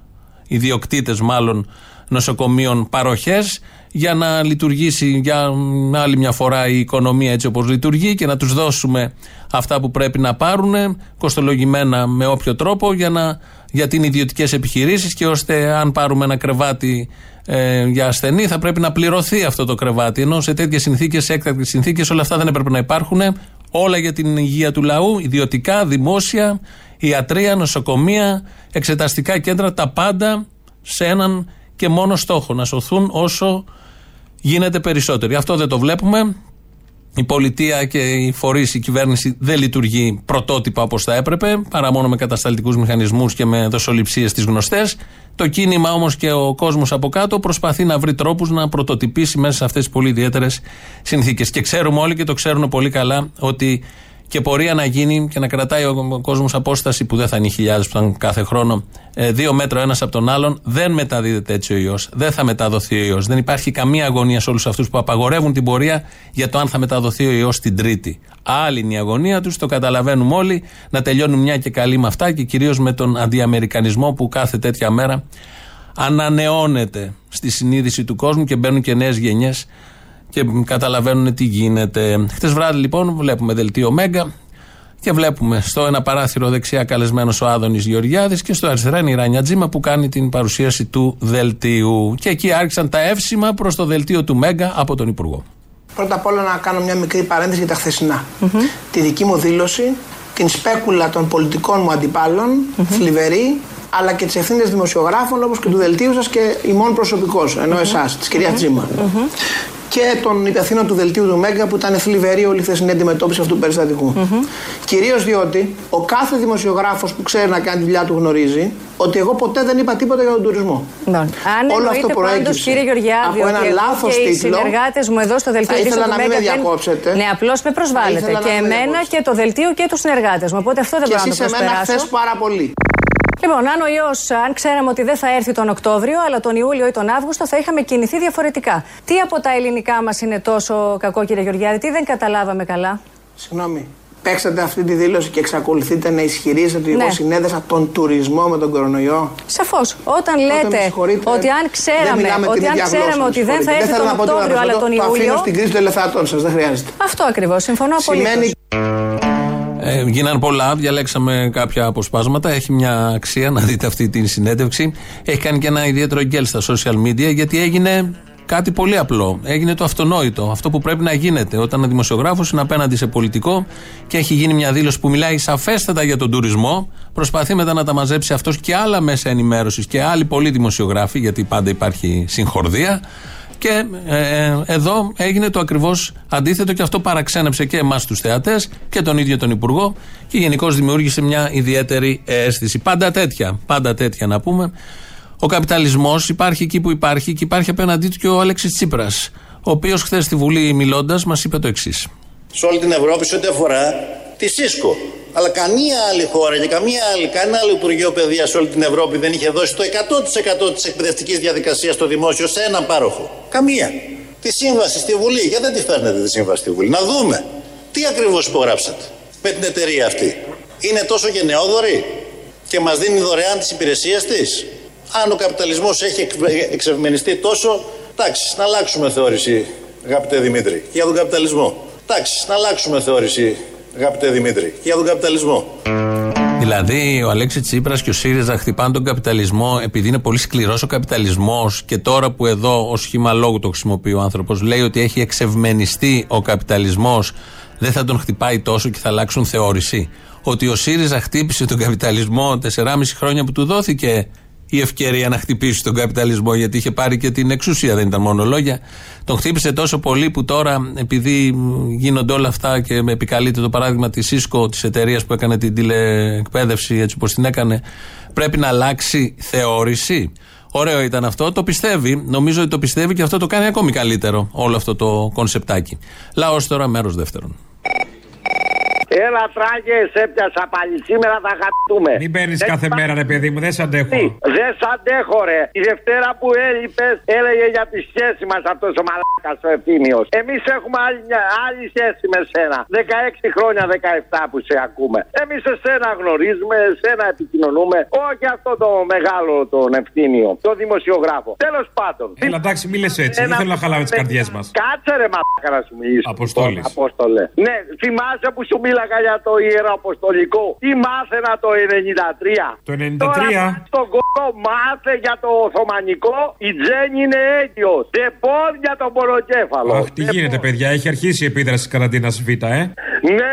ιδιοκτήτες μάλλον νοσοκομείων, παροχές για να λειτουργήσει για άλλη μια φορά η οικονομία έτσι όπως λειτουργεί και να τους δώσουμε αυτά που πρέπει να πάρουν κοστολογημένα με όποιο τρόπο για την ιδιωτικές επιχειρήσεις, και ώστε αν πάρουμε ένα κρεβάτι για ασθενή θα πρέπει να πληρωθεί αυτό το κρεβάτι, ενώ σε τέτοιες συνθήκες, έκτακτες συνθήκες, όλα αυτά δεν έπρεπε να υπάρχουν. Όλα για την υγεία του λαού, ιδιωτικά, δημόσια, ιατρία, νοσοκομεία, εξεταστικά κέντρα, τα πάντα σε έναν και μόνο στόχο, να σωθούν όσο γίνεται περισσότεροι. Αυτό δεν το βλέπουμε. Η πολιτεία και οι φορείς, η κυβέρνηση δεν λειτουργεί πρωτότυπα όπως θα έπρεπε, παρά μόνο με κατασταλτικούς μηχανισμούς και με δοσοληψίες τις γνωστές. Το κίνημα όμως και ο κόσμος από κάτω προσπαθεί να βρει τρόπους να πρωτοτυπήσει μέσα σε αυτές τις πολύ ιδιαίτερες συνθήκες. Και ξέρουμε όλοι και το ξέρουν πολύ καλά ότι και πορεία να γίνει και να κρατάει ο κόσμος απόσταση που δεν θα είναι οι χιλιάδες που ήταν κάθε χρόνο, 2 μέτρα ένας από τον άλλον, δεν μεταδίδεται έτσι ο ιός. Δεν θα μεταδοθεί ο ιός. Δεν υπάρχει καμία αγωνία σε όλους αυτούς που απαγορεύουν την πορεία για το αν θα μεταδοθεί ο ιός την Τρίτη. Άλλη είναι η αγωνία τους, το καταλαβαίνουμε όλοι, να τελειώνουν μια και καλή με αυτά και κυρίως με τον αντιαμερικανισμό που κάθε τέτοια μέρα ανανεώνεται στη συνείδηση του κόσμου και μπαίνουν και νέες γενιές και καταλαβαίνουν τι γίνεται. Χτες βράδυ λοιπόν βλέπουμε δελτίο Μέγκα και βλέπουμε στο ένα παράθυρο δεξιά καλεσμένος ο Άδωνης Γεωργιάδης και στο αριστερά είναι η Ράνια Τζίμα που κάνει την παρουσίαση του δελτίου. Και εκεί άρχισαν τα εύσημα προς το δελτίο του Μέγκα από τον Υπουργό. Πρώτα απ' όλα να κάνω μια μικρή παρένθεση για τα χθεσινά. Τη δική μου δήλωση, την σπέκουλα των πολιτικών μου αντιπάλων, θλιβερή, αλλά και τις ευθύνες δημοσιογράφων όπως και του δελτίου σας και ημών προσωπικός, ενώ εσάς, της κυρίας Τζίμα. Και των υπευθύνων του δελτίου του Μέγκα που ήταν θλιβερή όλη η χθεσινή αντιμετώπιση αυτού του περιστατικού. Κυρίως διότι ο κάθε δημοσιογράφος που ξέρει να κάνει τη δουλειά του γνωρίζει ότι εγώ ποτέ δεν είπα τίποτα για τον τουρισμό. Όλο αυτό προέκυψε από ένα λάθος τίτλο. Οι συνεργάτες μου εδώ στο δελτίο του Μέγκα. Θα ήθελα να μην με διακόψετε. Ναι, απλώς με προσβάλλετε. Και εμένα και το δελτίο και τους συνεργάτες μου. Οπότε αυτό δεν μπορώ να το προσπεράσω. Και εσείς εμένα χθες πάρα πολύ. Λοιπόν, αν ο ιός, αν ξέραμε ότι δεν θα έρθει τον Οκτώβριο, αλλά τον Ιούλιο ή τον Αύγουστο, θα είχαμε κινηθεί διαφορετικά. Τι από τα ελληνικά μας είναι τόσο κακό, κύριε Γεωργιάδη, τι δεν καταλάβαμε καλά? Συγγνώμη. Παίξατε αυτή τη δήλωση και εξακολουθείτε να ισχυρίζετε ότι εγώ συνέδεσα τον τουρισμό με τον κορονοϊό. Σαφώς. Όταν λέτε ότι αν ξέραμε ότι δεν θα έρθει τον Οκτώβριο, αλλά τον Ιούλιο. Το αφήνω στην κρίση των ελεφάντων σας, δεν χρειάζεται. Αυτό ακριβώς. Συμφωνώ απολύτως. Γίναν πολλά, διαλέξαμε κάποια αποσπάσματα. Έχει μια αξία να δείτε αυτή την συνέντευξη. Έχει κάνει και ένα ιδιαίτερο γκέλ στα social media γιατί έγινε κάτι πολύ απλό. Έγινε το αυτονόητο, αυτό που πρέπει να γίνεται όταν ο δημοσιογράφος είναι απέναντι σε πολιτικό και έχει γίνει μια δήλωση που μιλάει σαφέστατα για τον τουρισμό. Προσπαθεί μετά να τα μαζέψει αυτός και άλλα μέσα ενημέρωσης και άλλοι πολλοί δημοσιογράφοι, γιατί πάντα υπάρχει συγχορδία. Και εδώ έγινε το ακριβώς αντίθετο και αυτό παραξένεψε και εμάς τους θεατές και τον ίδιο τον Υπουργό και γενικώς δημιούργησε μια ιδιαίτερη αίσθηση. Πάντα τέτοια να πούμε. Ο καπιταλισμός υπάρχει εκεί που υπάρχει και υπάρχει απέναντί του και ο Αλέξης Τσίπρας, ο οποίος χθες στη Βουλή μιλώντας μας είπε το εξής. Σε όλη την Ευρώπη σε ό,τι αφορά τη Cisco. Αλλά καμία άλλη χώρα και κανένα άλλο Υπουργείο Παιδείας σε όλη την Ευρώπη δεν είχε δώσει το 100% της εκπαιδευτικής διαδικασίας στο δημόσιο σε έναν πάροχο. Καμία. Τη σύμβαση στη Βουλή. Γιατί δεν τη φέρνετε τη σύμβαση στη Βουλή? Να δούμε. Τι ακριβώς υπογράψατε με την εταιρεία αυτή? Είναι τόσο γενναιόδορη και μας δίνει δωρεάν τις υπηρεσίες της? Αν ο καπιταλισμός έχει εξευμενιστεί τόσο, εντάξει, να αλλάξουμε θεώρηση, αγαπητέ Δημήτρη, για τον καπιταλισμό. Εντάξει, να αλλάξουμε θεώρηση. Αγαπητέ Δημήτρη, για τον καπιταλισμό. Δηλαδή, ο Αλέξης Τσίπρας και ο ΣΥΡΙΖΑ χτυπάνε τον καπιταλισμό επειδή είναι πολύ σκληρός ο καπιταλισμός. Και τώρα που εδώ, ως σχήμα λόγου το χρησιμοποιεί ο άνθρωπος, λέει ότι έχει εξευμενιστεί ο καπιταλισμός, δεν θα τον χτυπάει τόσο και θα αλλάξουν θεώρηση. Ότι ο ΣΥΡΙΖΑ χτύπησε τον καπιταλισμό 4,5 χρόνια που του δόθηκε η ευκαιρία να χτυπήσει τον καπιταλισμό, γιατί είχε πάρει και την εξουσία, δεν ήταν μόνο λόγια. Τον χτύπησε τόσο πολύ που τώρα, επειδή γίνονται όλα αυτά και με επικαλείται το παράδειγμα της Cisco, της εταιρείας που έκανε την τηλεεκπαίδευση έτσι όπως την έκανε, πρέπει να αλλάξει θεώρηση. Ωραίο ήταν αυτό, το πιστεύει, νομίζω ότι το πιστεύει και αυτό το κάνει ακόμη καλύτερο όλο αυτό το κονσεπτάκι. Λαός τώρα, μέρος δεύτερον. Έλα τράγκε, έπιασα πάλι. Σήμερα θα χαρτούμε. Μην παίρνει κάθε μέρα, ρε παιδί μου, δεν σ' αντέχω. Δεν σ' αντέχω, ρε. Η Δευτέρα που έλειπες έλεγε για τη σχέση μας αυτός ο μαλάκας ο Ευθύμιος. Εμείς έχουμε άλλη σχέση με σένα. 16 χρόνια, 17 που σε ακούμε. Εμείς εσένα γνωρίζουμε, εσένα επικοινωνούμε. Όχι αυτό το μεγάλο τον Ευθύμιο, το δημοσιογράφο. Τέλος πάντων. Έλα, εντάξει, μη λες έτσι. Δεν θέλω να χαλάμε τις καρδιές μας. Κάτσε, ρε μαλάκα να σου μιλήσω. Αποστόλη. Ναι, θυμάσαι που σου μίλαγα για το ιεραποστολικό. Τι μάθαινα το 93. Το 93. Τώρα, στον κόλο μάθε για το Οθωμανικό. Η Τζέν είναι έγκυος. Τεπών για τον Πολοκέφαλο. Αχ, τι γίνεται, παιδιά, έχει αρχίσει η επίδραση της καραντίνας Β, Ναι.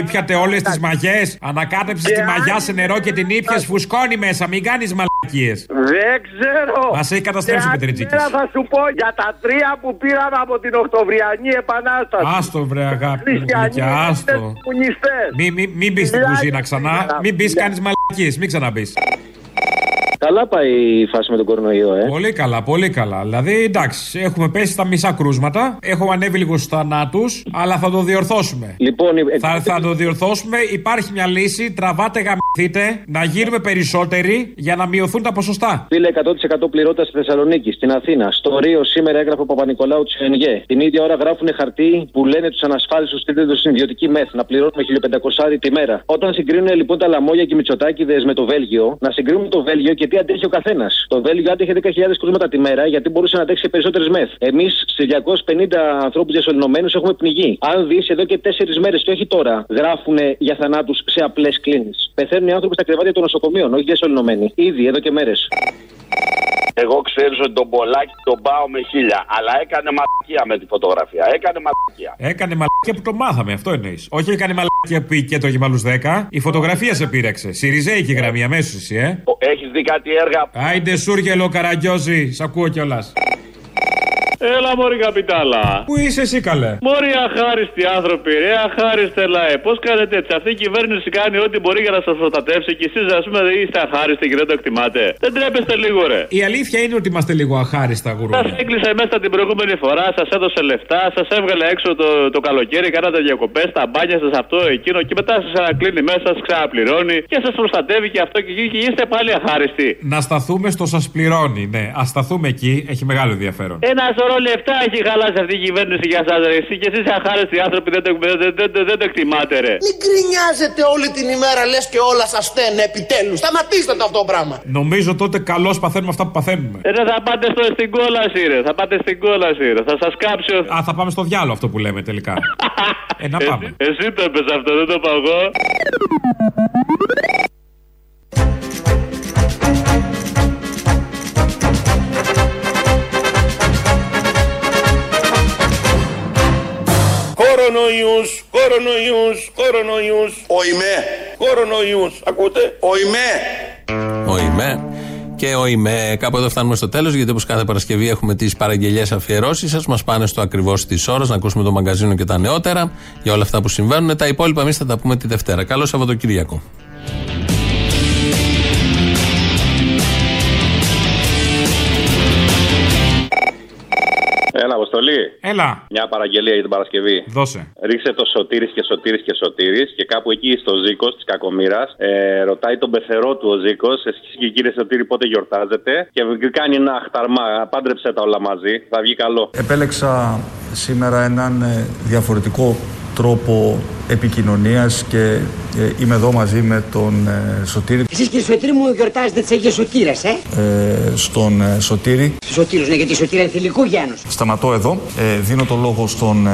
Ήπιατε όλες τις μαγιές. Ανακάτεψες τη μαγιά σε νερό και την ήπιες. Φουσκώνει μέσα, μην κάνεις μαλακίες. Δεν ξέρω. Μας έχει καταστρέψει ο Πετριτζίκης. Τώρα θα σου πω για τα τρία που πήραμε από την Οκτωβριανή Επανάσταση. Άστο, βρε αγάπη μου, άστο. Μην μπεις στην κουζίνα ξανά. Μην μπεις, κάνεις μαλακίες, μην ξαναμπείς. Καλά πάει η φάση με τον κορονοϊό, Πολύ καλά, πολύ καλά. Δηλαδή, εντάξει, έχουμε πέσει στα μισά κρούσματα, έχουμε ανέβει λίγο στους θανάτους, αλλά θα το διορθώσουμε. Λοιπόν, θα το διορθώσουμε, υπάρχει μια λύση, τραβάτε γαμηθείτε, να γίνουμε περισσότεροι για να μειωθούν τα ποσοστά. Φίλε, 100% πληρότητα στη Θεσσαλονίκη, στην Αθήνα. Στο Ρίο σήμερα έγραφε ο Παπα-Νικολάου της ΕΝΓΕ. Την ίδια ώρα γράφουν χαρτί που λένε τους ανασφάλιστους στείλτε στην ιδιωτική μεθ, να πληρώνουμε 1500 τη μέρα. Όταν συγκρίνουν λοιπόν τα λαμόγια και οι Μητσοτάκηδες με το Βέλγιο, να συγκρίνουμε το Βέλγιο και τι αντέχει ο καθένας. Το Βέλγιο άντεχε 10.000 κρούσματα τη μέρα γιατί μπορούσε να αντέξει περισσότερες μεθ. Εμείς σε 250 ανθρώπους διασωληνωμένους έχουμε πνιγεί. Αν δεις εδώ και 4 μέρες και όχι τώρα, γράφουνε για θανάτους σε απλές κλίνες. Πεθαίνουν οι άνθρωποι στα κρεβάτια των νοσοκομείων, όχι διασωληνωμένοι. Ήδη εδώ και μέρες. Εγώ ξέρω ότι τον Πολάκη τον πάω με 1000, αλλά έκανε μαλακία με τη φωτογραφία. Έκανε μαλακία που το μάθαμε, αυτό εννοείς. Όχι έκανε μαλακία που πήγε το γυμαλούς 10, η φωτογραφία σε πείραξε. Σιριζέικη γραμμή, αμέσως εσύ, Έχεις δει κάτι έργα. Άιντε σούργελο, Καραγκιόζη, σ' ακούω κιόλας. Έλα, μωρή καπιτάλα. Πού είσαι εσύ, καλέ? Μωρή αχάριστη άνθρωποι, ρε, αχάριστε λαέ. Πώς κάνετε έτσι? Αυτή η κυβέρνηση κάνει ό,τι μπορεί για να σας προστατεύσει και εσείς, ας πούμε, δεν είστε αχάριστοι και δεν το εκτιμάτε. Δεν τρέπεστε λίγο, ρε? Η αλήθεια είναι ότι είμαστε λίγο αχάριστα, γουρού. Σας έκλεισα μέσα την προηγούμενη φορά, σας έδωσε λεφτά, σας έβγαλε έξω το καλοκαίρι, κάνατε διακοπές, τα μπάνια σας, αυτό, εκείνο, και μετά σας ανακλίνει μέσα, σας ξαναπληρώνει και σας προστατεύει και αυτό και είστε πάλι αχάριστοι. Να σταθούμε στο σας πληρώνει, ναι, ας σταθούμε εκεί, έχει μεγάλο ενδιαφέρον. Λεφτά έχει χαλάσει αυτή η κυβέρνηση για σας, ρε. Και εσείς αχάριστοι άνθρωποι δεν το εκτιμάτε, ρε. Μην κρινιάζετε όλη την ημέρα, λες και όλα σας στένε, επιτέλους. Σταματήστε το αυτό το πράγμα. Νομίζω τότε καλώς παθαίνουμε αυτά που παθαίνουμε. Ρε, θα πάτε στην κόλαση, ρε. Θα σας κάψει. Α, θα πάμε στο διάλογο αυτό που λέμε τελικά. Να πάμε. Εσύ το έπαιζε αυτό, δεν το πάω εγώ. Κορονοϊούς. Κορονοϊούς, ακούτε? Οιμέ. Και οιμέ. Κάπου εδώ φτάνουμε στο τέλος, γιατί όπως κάθε Παρασκευή έχουμε τις παραγγελιές αφιερώσεις σας. Μας πάνε στο ακριβώς της ώρας να ακούσουμε το μαγκαζίνο και τα νεότερα για όλα αυτά που συμβαίνουν. Τα υπόλοιπα εμείς θα τα πούμε τη Δευτέρα. Καλό Σαββατοκύριακο. Έλα, Αποστολή. Έλα. Μια παραγγελία για την Παρασκευή. Δώσε. Ρίξε το Σωτήρης και κάπου εκεί στο Ζήκος της Κακομήρας ρωτάει τον πεθερό του ο Ζήκος, εσείς και κύριε Σωτήρη πότε γιορτάζετε, και κάνει ένα αχταρμά, πάντρεψε τα όλα μαζί, θα βγει καλό. Επέλεξα σήμερα έναν διαφορετικό τρόπο επικοινωνίας και είμαι εδώ μαζί με τον Σωτήρη. Εσείς, κύριε Σωτήρη μου, γιορτάζετε τις Αγίες Σωτήρες, στον Σωτήρη. Σωτήρος, ναι, γιατί η Σωτήρα είναι θηλυκού Γιάννος. Σταματώ εδώ, δίνω το λόγο στον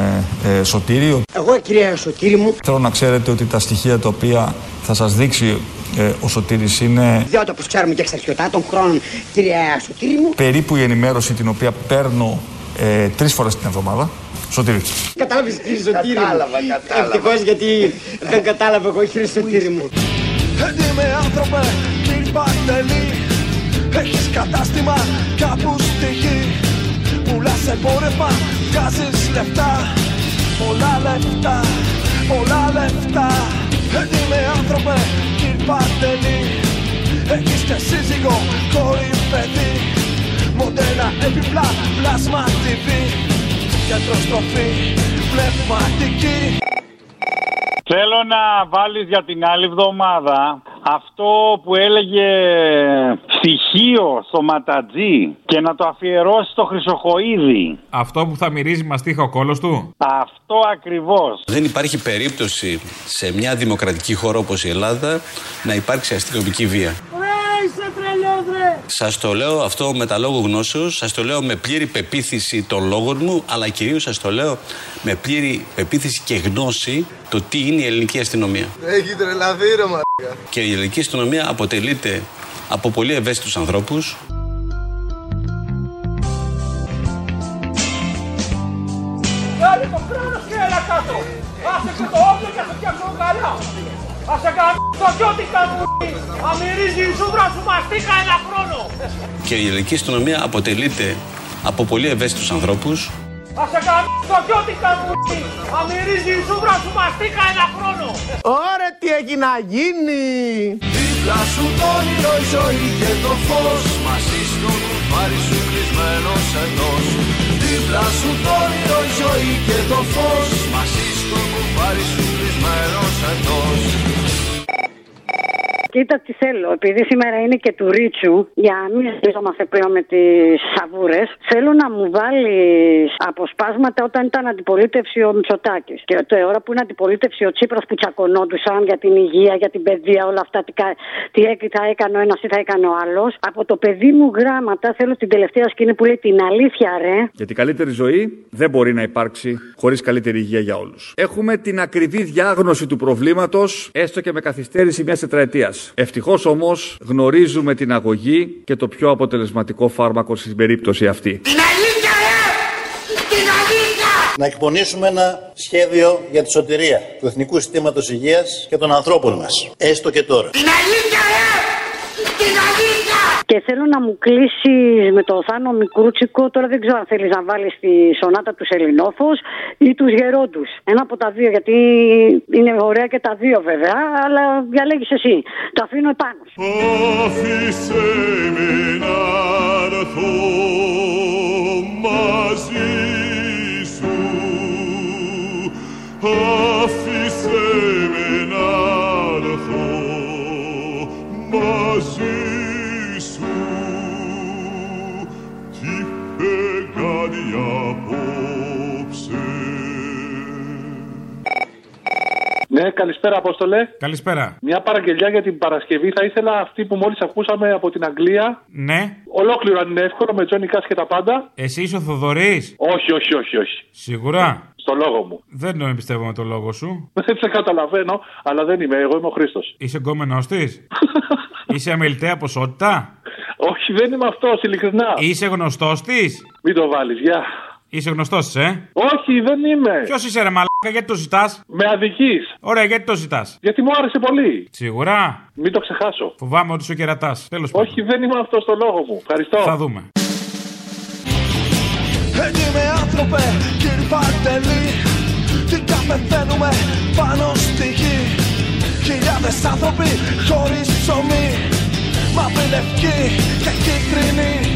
Σωτήρη. Εγώ, κύριε Σωτήρη μου, θέλω να ξέρετε ότι τα στοιχεία τα οποία θα σας δείξει ο Σωτήρης είναι ιδιότητα, όπως ξέρουμε και εξ αρχαιοτά των χρόνων, κύριε Σωτήρη μου. Περίπου η ενημέρωση την οποία παίρνω 3 φορές την εβδομάδα. Σωτήρη. Κατάλαβες, κύριε Σωτήρη? Κατάλαβα. Ευτυχώς, γιατί δεν κατάλαβα εγώ, κύριε Σωτήρη μου. Είμαι άνθρωπε, μην Παντελή. Έχεις κατάστημα κάπου στη γη. Πουλάς εμπόρευμα, βγάζεις λεφτά. Πολλά λεφτά. Είμαι άνθρωπε, μην Παντελή. Έχεις και σύζυγο, κόρη, παιδί. Μοντέλα, επιπλά, πλάσμα, TV. Γιατροστροφή, πνευματική. Θέλω να βάλεις για την άλλη εβδομάδα αυτό που έλεγε στοιχείο στο ματατζή και να το αφιερώσει στο Χρυσοχοΐδη. Αυτό που θα μυρίζει μαστίχα ο κόλος του. Αυτό ακριβώς. Δεν υπάρχει περίπτωση σε μια δημοκρατική χώρα όπως η Ελλάδα να υπάρξει αστυνομική βία. Ρε, είσαι τρελός, ρε! Σας το λέω αυτό με τα λόγου γνώσεως, σας το λέω με πλήρη πεποίθηση των λόγων μου, αλλά κυρίως σας το λέω με πλήρη πεποίθηση και γνώση το τι είναι η ελληνική αστυνομία. Έχει τρελαθεί ρε μαλάκα. Και η ελληνική αστυνομία αποτελείται από πολύ ευαίσθητους ανθρώπους. Κάνε το κράνος και έλα κάτω. Άσε και το όπλο και θα φτιάξω καλά. Άσε καμ***ο κι ό,τι καμπούει. Αμυρίζει η ζούβρα σου μαστίχα ένα χρόνο. Και η ελληνική αστυνομία αποτελείται από πολύ ευαίσθητους ανθρώπους. Άσε καμ***ο κι ό,τι καμπούει. Αμυρίζει η ζούβρα σου μαστίχα ένα χρόνο. Ωραία τι έχει να γίνει. Δίπλα σου το όνειρο η ζωή και το φως. Μαζί στο κουμπάρι σου κλεισμένος ενός. Δίπλα σου το όνειρο, η ζωή και το φως. Μαζί στο κουμπάρι σου κλεισμένος ενός. Κοίτα τι θέλω, επειδή σήμερα είναι και του Ρίτσου, για να μην ζητώμαστε πλέον με τις σαβούρες, θέλω να μου βάλεις αποσπάσματα όταν ήταν αντιπολίτευση ο Μητσοτάκης. Και τώρα που είναι αντιπολίτευση ο Τσίπρας που τσακωνόντουσαν για την υγεία, για την παιδεία, όλα αυτά, τι θα έκανε ο ένας ή θα έκανε ο άλλος. Από το παιδί μου γράμματα θέλω την τελευταία σκηνή που λέει την αλήθεια, ρε. Γιατί καλύτερη ζωή δεν μπορεί να υπάρξει χωρίς καλύτερη υγεία για όλους. Έχουμε την ακριβή διάγνωση του προβλήματος, έστω και με καθυστέρηση μιας τετραετίας. Ευτυχώς όμως γνωρίζουμε την αγωγή και το πιο αποτελεσματικό φάρμακο στην περίπτωση αυτή. Την αλήθεια, ρε! Την αλήθεια! Να εκπονήσουμε ένα σχέδιο για τη σωτηρία του Εθνικού Συστήματος Υγείας και των ανθρώπων μας. Έστω και τώρα. Την αλήθεια, ρε! Την αλήθεια! Και θέλω να μου κλείσεις με το Θάνο Μικρούτσικο. Τώρα δεν ξέρω αν θέλεις να βάλεις τη σονάτα του Ελληνόφος ή τους Γερόντους. Ένα από τα δύο, γιατί είναι ωραία και τα δύο βέβαια, αλλά διαλέγεις εσύ. Το αφήνω επάνω. Άφησε με να έρθω μαζί σου. Άφησε με να έρθω μαζί σου. Ναι, καλησπέρα, Απόστολε. Καλησπέρα. Μια παραγγελιά για την Παρασκευή. Θα ήθελα αυτή που μόλις ακούσαμε από την Αγγλία. Ναι. Ολόκληρο, αν είναι εύκολο, με Johnny Cash και τα πάντα. Εσύ είσαι ο Θοδωρής? Όχι. Σίγουρα. Στο λόγο μου. Δεν τον εμπιστεύω με το λόγο σου. Δεν σε καταλαβαίνω, αλλά δεν είμαι. Εγώ είμαι ο Χρήστος. Είσαι γκόμενός της? Είσαι αμεληταία ποσότητα? Όχι, δεν είμαι αυτός, ειλικρινά. Είσαι γνωστός της? Μην το βάλεις, γεια. Είσαι γνωστός, Όχι, δεν είμαι. Ποιος είσαι, ρε μαλάκα, γιατί το ζητάς? Με αδικείς. Ωραία, γιατί το ζητάς? Γιατί μου άρεσε πολύ. Σίγουρα. Μην το ξεχάσω. Φοβάμαι ότι σου κερατάς. Τέλος πάντων. Όχι, δεν είμαι αυτός, το λόγο μου. Ευχαριστώ. Θα δούμε. Έτσι με άνθρωπε, κύριε Παντελή. Τι καπεθαίνουμε πάνω στη γη. Χιλιάδες άνθρωποι χωρίς ψωμί. Μαύρη, λευκή και κίτρινη.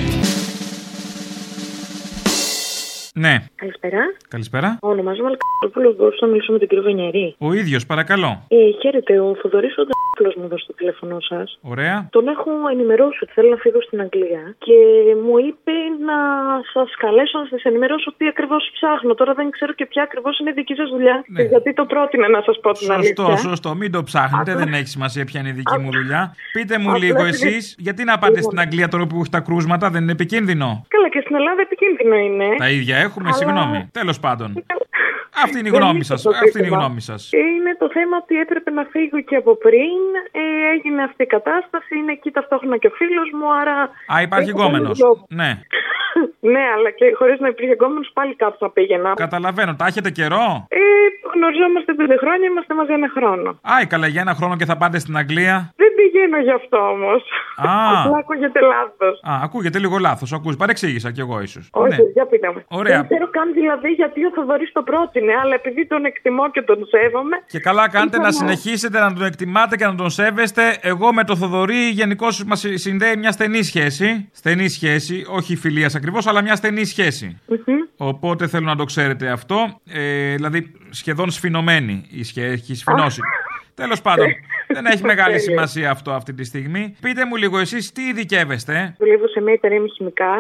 Ναι. Καλησπέρα. Καλησπέρα. Ονομάζομαι Αλκαλόπουλο. Μπορούσα να μιλήσω με τον κύριο Βενιερή? Ο ίδιος, παρακαλώ. Χαίρετε, ο Θοδωρής ο Νταφλός μου δώσει το τηλέφωνό σας. Ωραία. Τον έχω ενημερώσει ότι θέλω να φύγω στην Αγγλία και μου είπε να σας καλέσω να σας ενημερώσω τι ακριβώς ψάχνω. Τώρα δεν ξέρω και ποια ακριβώς είναι η δική σας δουλειά. Ναι. Γιατί το πρότεινα να σας πω την αλήθεια. Σωστό. Μην το ψάχνετε. Δεν έχει σημασία ποια είναι η δική μου δουλειά. Πείτε μου λίγο εσείς, γιατί να πάτε στην Αγγλία τώρα που έχει τα κρούσματα, δεν είναι επικίνδυνο? Καλά, και στην Ελλάδα επικίνδυνο είναι. Τα ίδια έχουμε, αλλά... συγγνώμη. Τέλος πάντων. Αυτή είναι η γνώμη σας. Είναι το θέμα ότι έπρεπε να φύγω και από πριν. Έγινε αυτή η κατάσταση. Είναι εκεί ταυτόχρονα και ο φίλος μου, άρα. Α, υπάρχει γκόμενος. Ναι. Ναι, αλλά και χωρίς να υπήρχε γκόμενος πάλι κάπου θα πήγαινα. Καταλαβαίνω. Τα έχετε καιρό? Γνωριζόμαστε 5 χρόνια, είμαστε μαζί 1 χρόνο. Α, καλά, για 1 χρόνο και θα πάτε στην Αγγλία. Δεν πηγαίνω γι' αυτό όμως. Α, ακούγεται λάθος. Α, ακούγεται λίγο λάθος. Ακούγεται. Παρεξήγησα κι εγώ ίσως. Όχι, ναι. Για πείτε μου. Ωραία. Δεν ξέρω καν δηλαδή γιατί ο Θοδωρής το πρότεινε, αλλά επειδή τον εκτιμώ και τον σέβομαι. Και καλά κάνετε να συνεχίσετε να τον εκτιμάτε και να τον σέβεστε. Εγώ με το Θοδωρή γενικώς μας συνδέει μια στενή σχέση. Στενή σχέση, όχι φιλίας ακριβώς, αλλά μια στενή σχέση. Οπότε θέλω να το ξέρετε αυτό. Δηλαδή σχεδόν σφινωμένη η σχέση, έχει σφινώσει. Τέλος πάντων, δεν έχει μεγάλη σημασία αυτό αυτή τη στιγμή. Πείτε μου λίγο εσείς τι ειδικεύεστε. Δουλεύω σε μια εταιρεία με χημικά.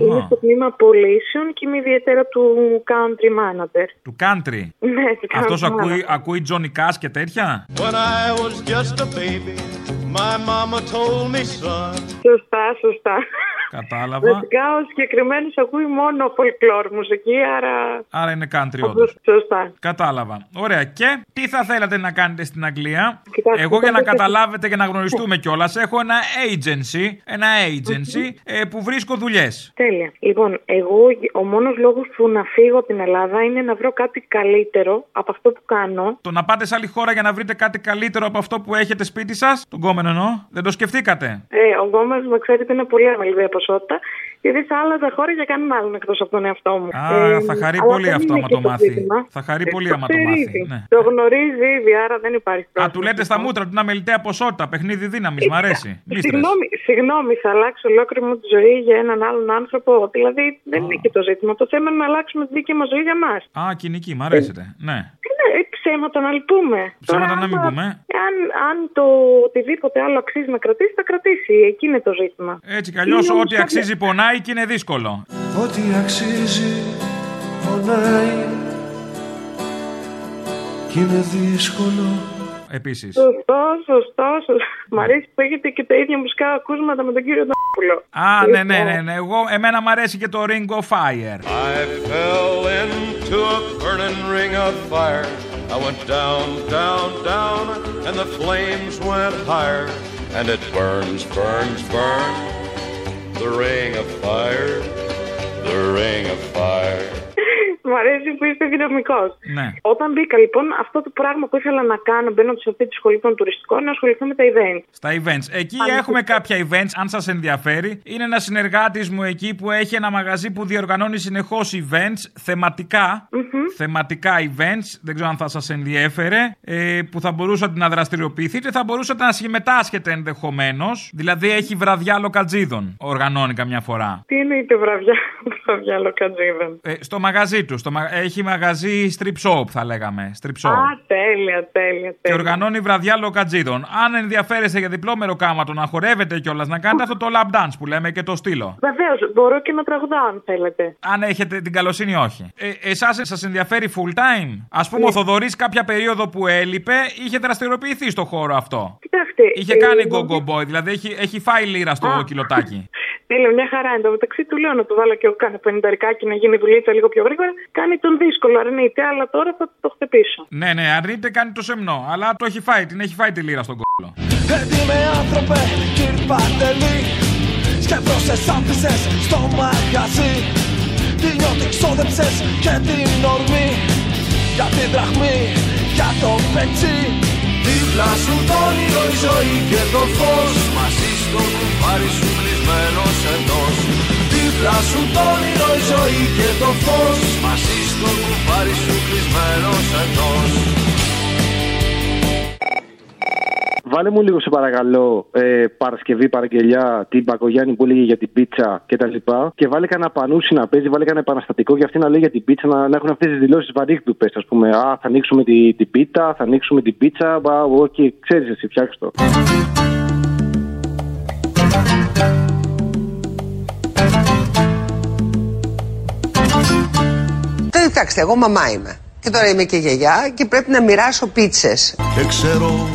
Είμαι στο τμήμα πωλήσεων και είμαι ιδιαίτερα του country manager. Του country? Ναι, του country. Αυτός ακούει Johnny Cash και τέτοια? When I was just a baby. My mama told me, son. Σωστά, σωστά. Κατάλαβα. Βασικά ο συγκεκριμένος ακούει μόνο folklore μουσική, άρα... Άρα είναι country όντως. Σωστά. Κατάλαβα. Ωραία. Και τι θα θέλατε να κάνετε στην Αγγλία? Κοιτάξτε, εγώ για να καταλάβετε και να γνωριστούμε κιόλας, έχω ένα agency που βρίσκω δουλειές. Τέλεια. Λοιπόν, εγώ ο μόνος λόγος που να φύγω από την Ελλάδα είναι να βρω κάτι καλύτερο από αυτό που κάνω. Το να πάτε σε άλλη χώρα για να βρείτε κάτι καλύτερο από αυτό που έχετε σπίτι σας, τον κόμενο εννοώ, δεν το σκεφτήκατε? Ο γκόμενος, με ξέρετε, είναι πολύ αμελβία ποσότητα. Γιατί σε άλλα τα χώρια κάνουν άλλον εκτός από τον εαυτό μου. Θα χαρεί πολύ αυτό άμα το μάθει. Θα χαρεί πολύ άμα το μάθει. Το γνωρίζει ήδη, άρα δεν υπάρχει πρόβλημα. Α, του λέτε στα μούτρα του να μελιτέα ποσότητα, παιχνίδι δύναμης, μ' αρέσει. Συγγνώμη, θα αλλάξω ολόκληρη μου τη ζωή για έναν άλλον άνθρωπο. Δηλαδή δεν είναι και το ζήτημα. Το θέμα είναι να αλλάξουμε τη δική μας ζωή για μας. Α, κοινική, μ' αρέσετε. Ναι. Ψέματα να λυπούμε. Ψέματα να μην πούμε. Αν το οτιδήποτε άλλο αξίζει να κρατήσει, θα κρατήσει. Εκεί είναι το ζήτημα. Έτσι κι αλλιώς ό,τι αξίζει πονάει και είναι δύσκολο. Ό,τι αξίζει πονάει και είναι δύσκολο. Επίσης. Σωστό. Μ' αρέσει που έχετε και τα ίδια μουσικά ακούσματα με τον κύριο Ντόπουλο. Α, ναι. Εμένα μ' αρέσει και το Ring of Fire. I fell into a burning ring of fire. I went down, and the flames went higher. And it burns. The ring of fire, the ring of fire. Μ' αρέσει που είστε δυναμικός. Ναι. Όταν μπήκα λοιπόν, αυτό το πράγμα που ήθελα να κάνω μπαίνοντας σε αυτή τη σχολή των τουριστικών, να ασχοληθώ με τα events. Στα events. Εκεί έχουμε κάποια events, αν σας ενδιαφέρει. Είναι ένας συνεργάτης μου εκεί που έχει ένα μαγαζί που διοργανώνει συνεχώς events, θεματικά. Mm-hmm. Θεματικά events, δεν ξέρω αν θα σας ενδιέφερε, που θα μπορούσατε να δραστηριοποιηθείτε, θα μπορούσατε να συμμετάσχετε ενδεχομένως. Δηλαδή έχει βραδιά λοκατζίδων, οργανώνει καμιά φορά. Τι εννοείται βραδιά λοκατζίδων? Στο μαγαζί του. Έχει μαγαζί strip shop, θα λέγαμε. Strip shop. Α, τέλεια. Και οργανώνει βραδιά λοκατζίδων. Αν ενδιαφέρεστε για διπλό μεροκάματο, να χορεύετε κιόλας, να κάνετε αυτό το lap dance που λέμε και το στήλο. Βεβαίως, μπορώ και να τραγουδάω αν θέλετε. Αν έχετε την καλοσύνη, όχι. Εσάς σας ενδιαφέρει full time? Ας πούμε, ο Θοδωρής κάποια περίοδο που έλειπε είχε δραστηριοποιηθεί στο χώρο αυτό. Κοιτάξτε. Είχε κάνει go-go boy, δηλαδή έχει φάει λίρα στο κιλοτάκι. Τέλεια, μια χαρά. Εν τω μεταξύ του λέω να του βάλω και εγώ κάνα πενηνταρικάκι να γίνει δουλίτσα λίγο πιο γρήγορα. Κάνει τον δύσκολο, αρνείται, αλλά τώρα θα το χτυπήσω. Ναι, αρνείται, κάνει το σεμνό, αλλά το έχει φάει, την έχει φάει τη λίρα στον κόλλο. Έτσι με άνθρωπε, κύριε Παντελή, σχεδόν σε άφησες στο μαγαζί. Την νιώτη ξόδεψες και την ορμή, για την δραχμή, για το πετσί. Δίπλα σου το όνειρο, η ζωή και το φως, μαζί στο κουμπάρι σου κλεισμένος εντός. Δίπλα σου το όνειρο, η ζωή και το φως, μαζί στο κουμπάρι σου κλεισμένος εντός. Βάλε μου λίγο, σε παρακαλώ, Παρασκευή, παραγγελιά, την Πακογιάννη που λέγει για την πίτσα κτλ. Και βάλε κανένα Πανούση να παίζει, βάλε κανένα επαναστατικό για αυτή να λέει για την πίτσα, να έχουν αυτές τις δηλώσεις βαρύγδουπες. Ας πούμε, θα ανοίξουμε την πίτα, θα ανοίξουμε την πίτσα. Και ξέρεις εσύ, φτιάξε το. Κοιτάξτε, εγώ μαμά είμαι. Και τώρα είμαι και γιαγιά και πρέπει να μοιράσω πίτσες. Και ξέρω.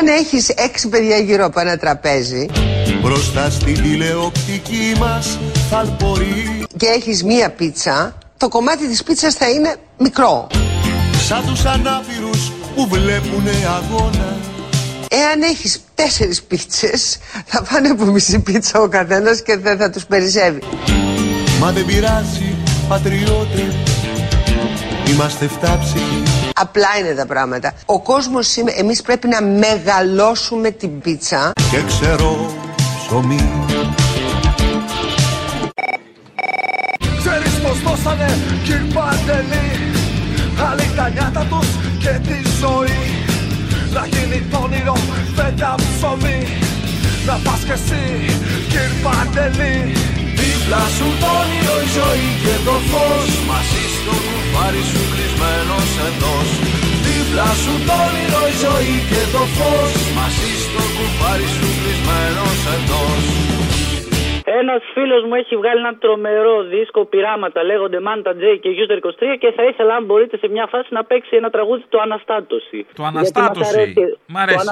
Αν έχεις 6 παιδιά γύρω από ένα τραπέζι μπροστά στην τηλεοπτική μας θαλπορεί και έχεις μία πίτσα, το κομμάτι της πίτσας θα είναι μικρό. Σαν τους ανάπηρους που βλέπουνε αγώνα. Εάν έχεις 4 πίτσες, θα πάνε από μισή πίτσα ο καθένας και δεν θα τους περισσεύει. Μα δεν πειράζει, πατριώτη, είμαστε 7 ψυχοί. Απλά είναι τα πράγματα. Ο κόσμος σήμερα, εμείς πρέπει να μεγαλώσουμε την πίτσα. Και ξέρω ψωμί. Ξέρεις πως δώσανε, κύριε Παντελή, άλλοι τα νιάτα τους και τη ζωή. Να γίνει το όνειρο φέτα ψωμί. Να πας κι εσύ, κύριε Παντελή. Δίπλα σου το όνειρο, η ζωή και το φως, μαζί στο κουβάρι σου κλεισμένος εντός. Δίπλα σου το όνειρο, η ζωή και το φως, μαζί στο κουβάρι σου κλεισμένος εντός. Ένας φίλος μου έχει βγάλει ένα τρομερό δίσκο, πειράματα λέγονται Manta J και User 23, και θα ήθελα, αν μπορείτε, σε μια φάση να παίξει ένα τραγούδι, το Αναστάτωση. Το Αναστάτωση. Μ' αρέσει.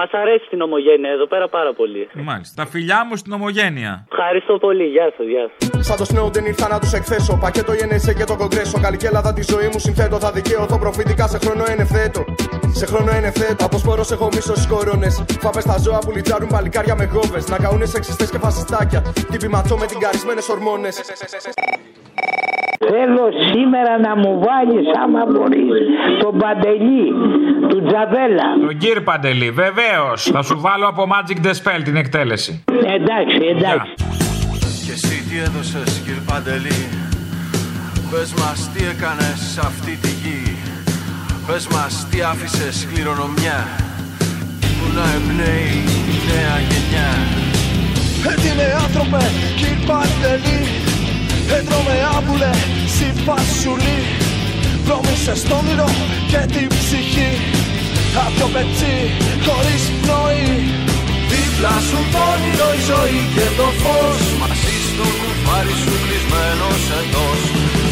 Μας αρέσει στην Ομογένεια εδώ πέρα πάρα πολύ. Μάλιστα. Τα φιλιά μου στην Ομογένεια. Ευχαριστώ πολύ. Γεια σας, γεια σας. Σαν το Snowden ήρθα να τους εκθέσω. Πακέτο η NSA και το Κογκρέσο. Καλικέλαδα τη ζωή μου συνθέτω. Θα δικαιωθώ προφητικά σε χρόνο εν ευθέτω. Σε χρόνο εν ευθέτω. Από σπόρο έχω μίσο στι κορώνε. Φάπε τα ζώα που λιτζάρουν παλικάρια με γόβε. Να καούνε σεξιστέ και φασιστάκια. Τύπη ματσό με την καρισμένε ορμόνε. Θέλω σήμερα να μου βάλεις, άμα μπορείς, τον Παντελή, του Τζαβέλα. Τον κύριο Παντελή, βεβαίως. Θα σου βάλω από Magic the Spell την εκτέλεση. Εντάξει, εντάξει. Και εσύ τι έδωσες, κύριε Παντελή? Πες μας τι έκανες σε αυτή τη γη. Πες μας τι άφησες κληρονομιά που να εμπνέει τη νέα γενιά. Έτσι είναι άνθρωπε, κύριε Παντελή. Έτρωμε άμπουλε, συμπασουλή. Βρώμησε στο όνειρο και την ψυχή. Απ' το πετσί, χωρίς πνοή. Δίπλα σου το όνειρο, η ζωή και το φως. Μαζί στο κουφάρι σου κλεισμένος εντός.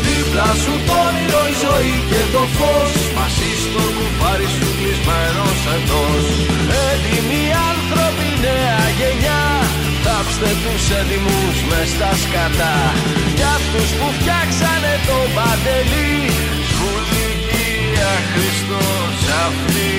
Δίπλα σου το όνειρο, η ζωή και το φως. Μαζί στο κουφάρι σου κλεισμένος εντός. Έτοιμοι άνθρωποι, νέα γενιά. Τάψτε τους έτοιμους μες στα σκατά. Για αυτούς που φτιάξανε τον Παντελή, σπουδική Χριστός αυτή.